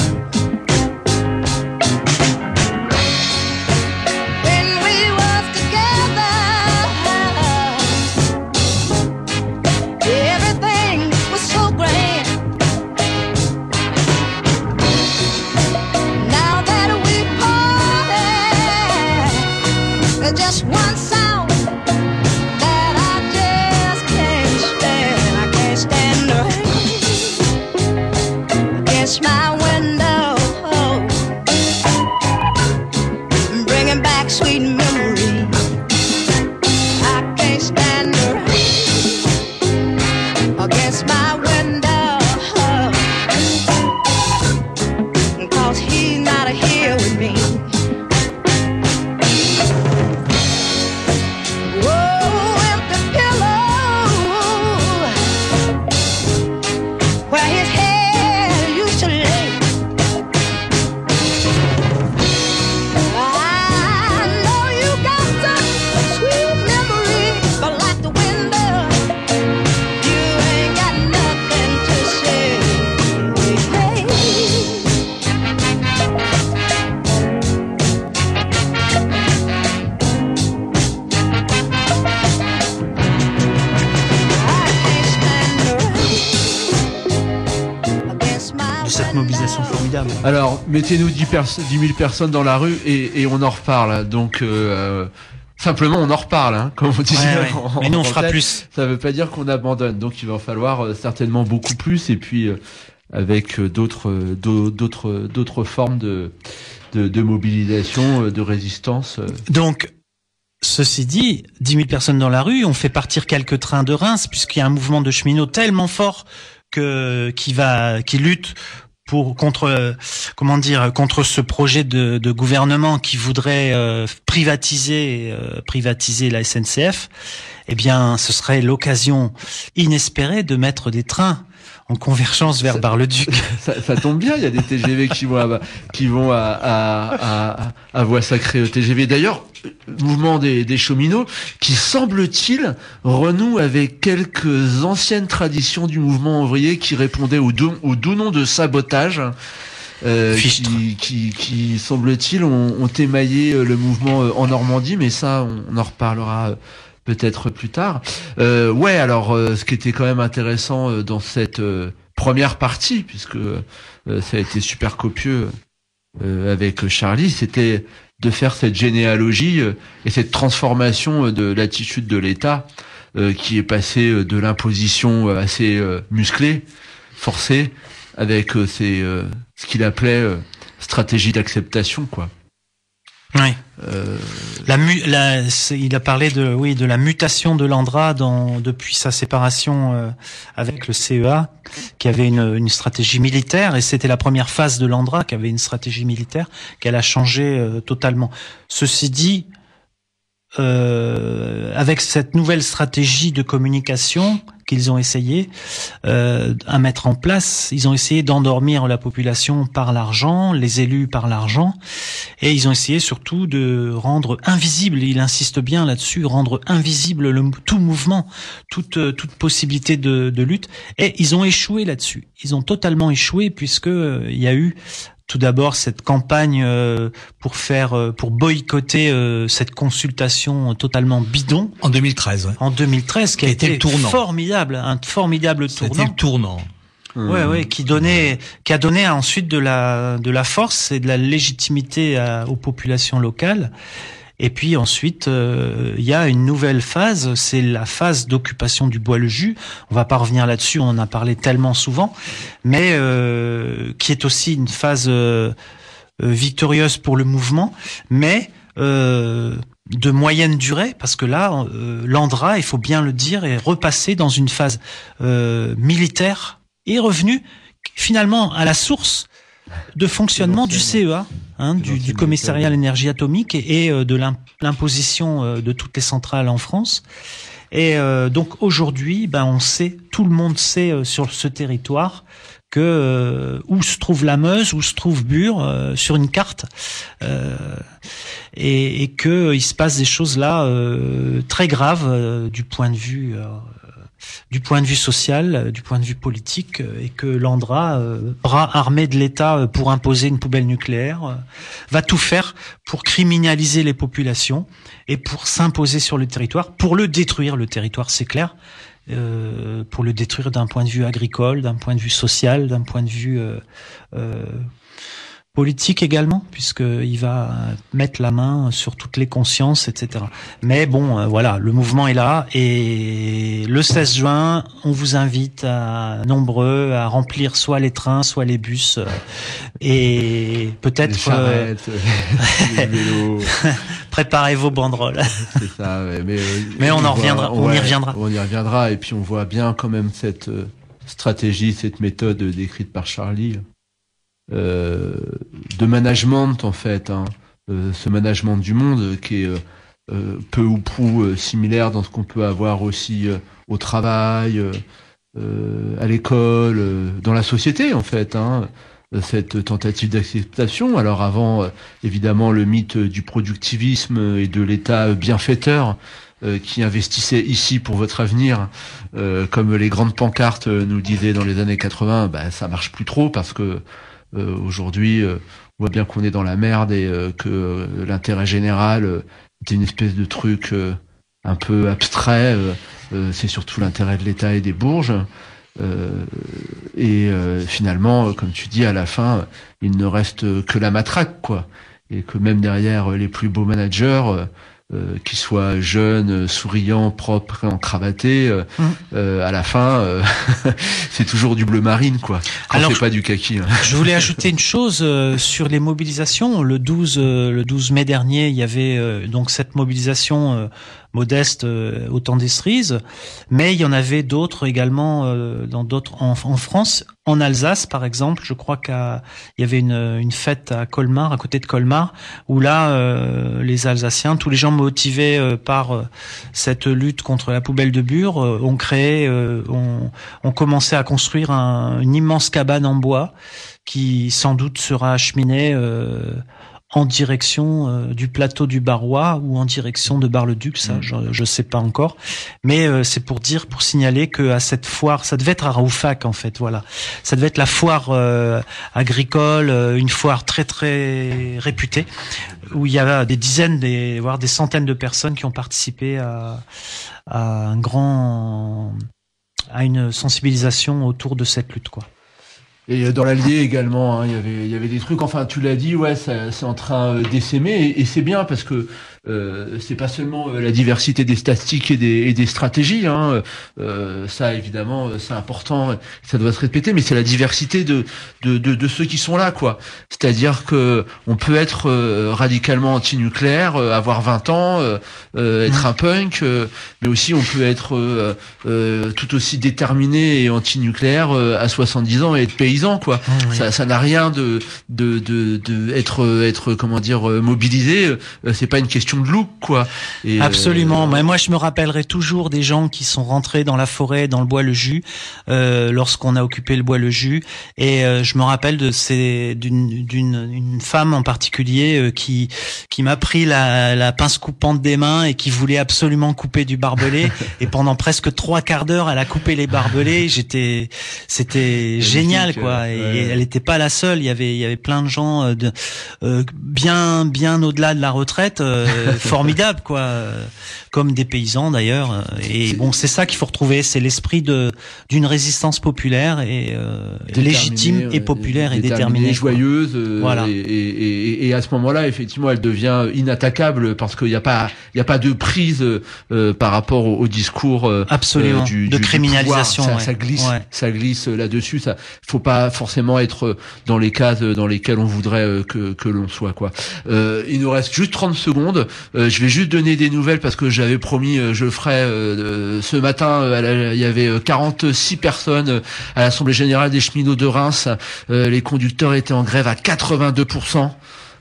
Alors, mettez-nous dix mille personnes dans la rue et, et on en reparle. Donc, euh, simplement, on en reparle, hein, comme on disait. Ouais, ouais. Mais nous, on fera plus. Ça ne veut pas dire qu'on abandonne. Donc, il va en falloir euh, certainement beaucoup plus. Et puis, euh, avec euh, d'autres, euh, d'autres, d'autres formes de, de, de mobilisation, euh, de résistance. Euh. Donc, ceci dit, dix mille personnes dans la rue, on fait partir quelques trains de Reims, puisqu'il y a un mouvement de cheminots tellement fort que qui va, qui lutte. Pour contre comment dire contre ce projet de, de gouvernement qui voudrait euh, privatiser euh, privatiser la S N C F, eh bien ce serait l'occasion inespérée de mettre des trains en convergence vers Bar-le-Duc. Ça, ça tombe bien, il y a des T G V qui vont à, qui vont à, à, à, à Voie Sacrée T G V. D'ailleurs, mouvement des, des cheminots qui, semble-t-il, renoue avec quelques anciennes traditions du mouvement ouvrier qui répondaient au doux, au doux nom de sabotage. Euh, qui, qui, qui semble-t-il ont, ont émaillé le mouvement en Normandie, mais ça on en reparlera peut-être plus tard. Euh, ouais, alors euh, ce qui était quand même intéressant euh, dans cette euh, première partie, puisque euh, ça a été super copieux euh, avec Charlie, c'était de faire cette généalogie euh, et cette transformation euh, de l'attitude de l'État euh, qui est passée euh, de l'imposition euh, assez euh, musclée, forcée, avec euh, ses, euh, ce qu'il appelait euh, stratégie d'acceptation, quoi. Oui. Euh... La mu- la, il a parlé de, oui, de la mutation de l'Andra dans, depuis sa séparation euh, avec le C E A, qui avait une, une stratégie militaire, et c'était la première phase de l'Andra qui avait une stratégie militaire qu'elle a changée euh, totalement. Ceci dit, euh, avec cette nouvelle stratégie de communication qu'ils ont essayé euh, à mettre en place. Ils ont essayé d'endormir la population par l'argent, les élus par l'argent, et ils ont essayé surtout de rendre invisible, il insiste bien là-dessus, rendre invisible le, tout mouvement, toute, toute possibilité de, de lutte, et ils ont échoué là-dessus. Ils ont totalement échoué, puisque il y a eu tout d'abord cette campagne pour faire, pour boycotter cette consultation totalement bidon. En deux mille treize. Ouais. En deux mille treize, qui a été le tournant. Formidable, un formidable tournant. C'était le tournant. Ouais, ouais, qui donnait, qui a donné ensuite de la, de la force et de la légitimité à, aux populations locales. Et puis ensuite, il euh, y a une nouvelle phase, c'est la phase d'occupation du Bois Lejuc. On va pas revenir là-dessus, on en a parlé tellement souvent, mais euh, qui est aussi une phase euh, victorieuse pour le mouvement, mais euh, de moyenne durée, parce que là, euh, l'Andra, il faut bien le dire, est repassé dans une phase euh, militaire et revenu finalement à la source de fonctionnement du C E A, hein, du, du commissariat à l'énergie atomique et, et euh, de l'imposition euh, de toutes les centrales en France. Et euh, donc aujourd'hui, ben on sait, tout le monde sait euh, sur ce territoire que euh, où se trouve la Meuse, où se trouve Bure euh, sur une carte, euh, et, et que euh, il se passe des choses là euh, très graves euh, du point de vue. Euh, du point de vue social, du point de vue politique, et que l'Andra, bras armé de l'État pour imposer une poubelle nucléaire, va tout faire pour criminaliser les populations et pour s'imposer sur le territoire, pour le détruire, le territoire, c'est clair, euh, pour le détruire d'un point de vue agricole, d'un point de vue social, d'un point de vue euh, euh, politique également, puisqu'il va mettre la main sur toutes les consciences, et cetera. Mais bon, euh, voilà, le mouvement est là, et le seize juin, on vous invite à nombreux à remplir soit les trains, soit les bus, euh, et peut-être... Les charrettes, euh, les vélos... Préparez vos banderoles. C'est ça, ouais, mais... Euh, mais on, on en voit, reviendra, on ouais, y reviendra. On y reviendra, et puis on voit bien quand même cette euh, stratégie, cette méthode décrite par Charlie... Euh, de management en fait, hein. euh, ce management du monde qui est euh, peu ou prou euh, similaire dans ce qu'on peut avoir aussi euh, au travail, euh, à l'école, euh, dans la société en fait, hein. Cette tentative d'acceptation, alors avant euh, évidemment le mythe du productivisme et de l'État bienfaiteur euh, qui investissait ici pour votre avenir, euh, comme les grandes pancartes nous disaient dans les années quatre-vingts, bah, ça marche plus trop parce que Euh, aujourd'hui, euh, on voit bien qu'on est dans la merde et euh, que euh, l'intérêt général euh, est une espèce de truc euh, un peu abstrait. Euh, euh, c'est surtout l'intérêt de l'État et des bourges. Euh, et euh, finalement, euh, comme tu dis, à la fin, il ne reste que la matraque, quoi. Et que même derrière euh, les plus beaux managers, euh, euh, qu'ils soient jeunes, souriants, propres, encravatés, euh, mmh. euh, à la fin, euh, c'est toujours du bleu marine, quoi. Quand Alors, c'est pas du kaki. Hein. Je voulais ajouter une chose euh, sur les mobilisations. Le douze, euh, le douze mai dernier, il y avait euh, donc cette mobilisation euh, modeste euh, au temps des cerises, mais il y en avait d'autres également euh, dans d'autres en, en France, en Alsace par exemple. Je crois qu'il y avait une, une fête à Colmar, à côté de Colmar, où là euh, les Alsaciens, tous les gens motivés euh, par euh, cette lutte contre la poubelle de Bure, euh, ont créé, euh, ont, ont commencé à construire un, une immense cabane en bois qui sans doute sera acheminée euh, en direction euh, du plateau du Barrois ou en direction de Bar-le-Duc, ça je, je sais pas encore, mais euh, c'est pour dire, pour signaler que à cette foire, ça devait être à Raouffac en fait, voilà, ça devait être la foire euh, agricole, une foire très très réputée où il y avait des dizaines, des voire des centaines de personnes qui ont participé à, à un grand, à une sensibilisation autour de cette lutte, quoi. Et dans l'Allier également, hein, il y avait, il y avait des trucs. Enfin, tu l'as dit, ouais, ça, c'est en train d'essaimer, et, et c'est bien parce que euh, c'est pas seulement la diversité des statistiques et des, et des stratégies. Hein, euh, ça, évidemment, c'est important, ça doit se répéter, mais c'est la diversité de de, de, de ceux qui sont là, quoi. C'est-à-dire que on peut être euh, radicalement anti-nucléaire, euh, avoir vingt ans, euh, euh, être un punk, euh, mais aussi on peut être euh, euh, tout aussi déterminé et anti-nucléaire euh, à soixante-dix ans et être paysan. Quoi. Ah, oui. Ça, ça n'a rien de, de, de, de être, être, comment dire, mobilisé. C'est pas une question de look, quoi. Et absolument. Euh... Mais moi, je me rappellerai toujours des gens qui sont rentrés dans la forêt, dans le Bois Lejuc, euh, lorsqu'on a occupé le Bois Lejuc. Et euh, je me rappelle de ces, d'une, d'une, une femme en particulier euh, qui, qui m'a pris la, la pince coupante des mains et qui voulait absolument couper du barbelé. Et pendant presque trois quarts d'heure, elle a coupé les barbelés. J'étais, c'était génial, quoi. Et ouais. Elle n'était pas la seule. Il y avait, il y avait plein de gens euh, de, euh, bien, bien au-delà de la retraite, euh, formidables, quoi. Euh, comme des paysans d'ailleurs. Et bon, c'est ça qu'il faut retrouver, c'est l'esprit de d'une résistance populaire et euh, légitime et populaire et, et déterminée, joyeuse. Euh, voilà. Et, et, et, et à ce moment-là, effectivement, elle devient inattaquable parce qu'il n'y a pas, il n'y a pas de prise euh, par rapport au, au discours euh, absolument euh, du, de du, criminalisation. Du pouvoir. Ça, ouais. ça glisse, ouais. ça glisse là-dessus. Ça, faut pas forcément être dans les cases dans lesquelles on voudrait que, que l'on soit, quoi. Euh, il nous reste juste trente secondes. Euh, je vais juste donner des nouvelles parce que j'avais promis, je le ferai euh, ce matin. Euh, il y avait quarante-six personnes à l'Assemblée Générale des Cheminots de Reims. Euh, les conducteurs étaient en grève à quatre-vingt-deux pour cent.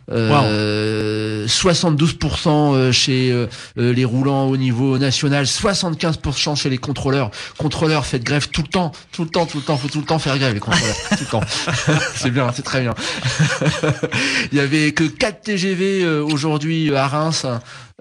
Euh, wow. soixante-douze pour cent chez euh, les roulants au niveau national, soixante-quinze pour cent chez les contrôleurs. Contrôleurs, faites grève tout le temps, tout le temps, tout le temps, faut tout le temps faire grève les contrôleurs, tout le temps. C'est bien, c'est très bien. Il y avait que quatre T G V aujourd'hui à Reims.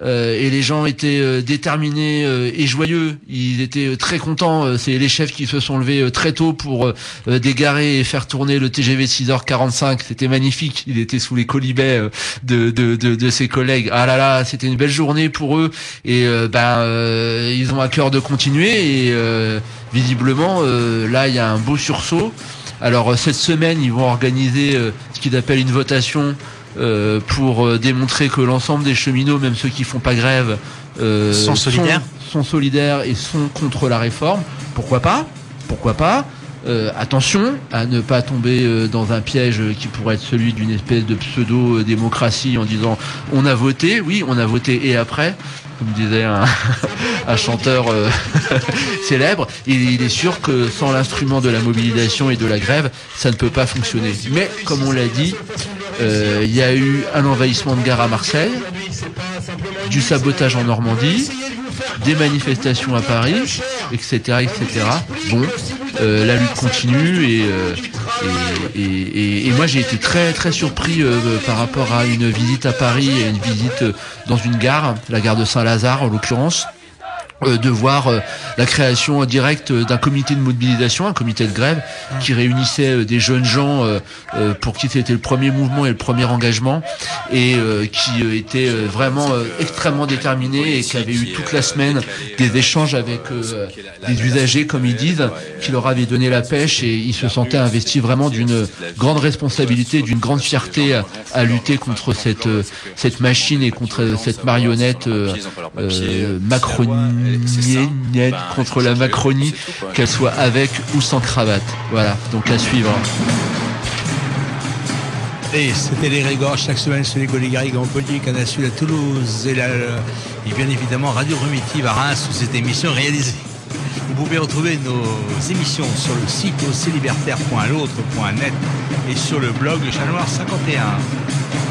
Euh, et les gens étaient euh, déterminés euh, et joyeux. Ils étaient euh, très contents. Euh, c'est les chefs qui se sont levés euh, très tôt pour euh, dégarer et faire tourner le T G V de six heures quarante-cinq. C'était magnifique. Il était sous les colibets euh, de, de, de, de ses collègues. Ah là là, c'était une belle journée pour eux. Et euh, ben, euh, ils ont à cœur de continuer. Et euh, visiblement, euh, là, il y a un beau sursaut. Alors euh, cette semaine, ils vont organiser euh, ce qu'ils appellent une votation. Euh, pour euh, démontrer que l'ensemble des cheminots, même ceux qui font pas grève, euh, sont solidaires, sont, sont solidaires et sont contre la réforme. Pourquoi pas ? Pourquoi pas ? Euh, attention à ne pas tomber euh, dans un piège euh, qui pourrait être celui d'une espèce de pseudo-démocratie en disant on a voté, oui, on a voté et après, comme disait un, un chanteur euh, célèbre, il, il est sûr que sans l'instrument de la mobilisation et de la grève, ça ne peut pas fonctionner. Mais comme on l'a dit, euh, il y a eu un envahissement de gare à Marseille, du sabotage en Normandie, des manifestations à Paris, et cetera, et cetera. Bon, euh, la lutte continue et, euh, et, et, et, et moi j'ai été très très surpris euh, par rapport à une visite à Paris et une visite euh, dans une gare, la gare de Saint-Lazare en l'occurrence. Euh, de voir euh, la création euh, directe euh, d'un comité de mobilisation, un comité de grève qui réunissait euh, des jeunes gens euh, euh, pour qui c'était le premier mouvement et le premier engagement et euh, qui euh, étaient euh, vraiment euh, extrêmement déterminés et qui avaient eu toute la semaine des échanges avec euh, des usagers, comme ils disent, qui leur avaient donné la pêche et ils se sentaient investis vraiment d'une grande responsabilité, d'une grande fierté à, à lutter contre cette euh, cette machine et contre cette marionnette euh, euh, macronie. Nienne contre la Macronie, qu'elle soit avec ou sans cravate. Voilà, donc à suivre. Et c'était les Grégors, chaque semaine sur les Goligues à Montpellier, Canal Sud à Toulouse et, la, et bien évidemment Radio Primitive à Reims où cette émission est réalisée. Vous pouvez retrouver nos émissions sur le site aussi libertaire point l'autre point net et sur le blog le Chat Noir cinquante et un.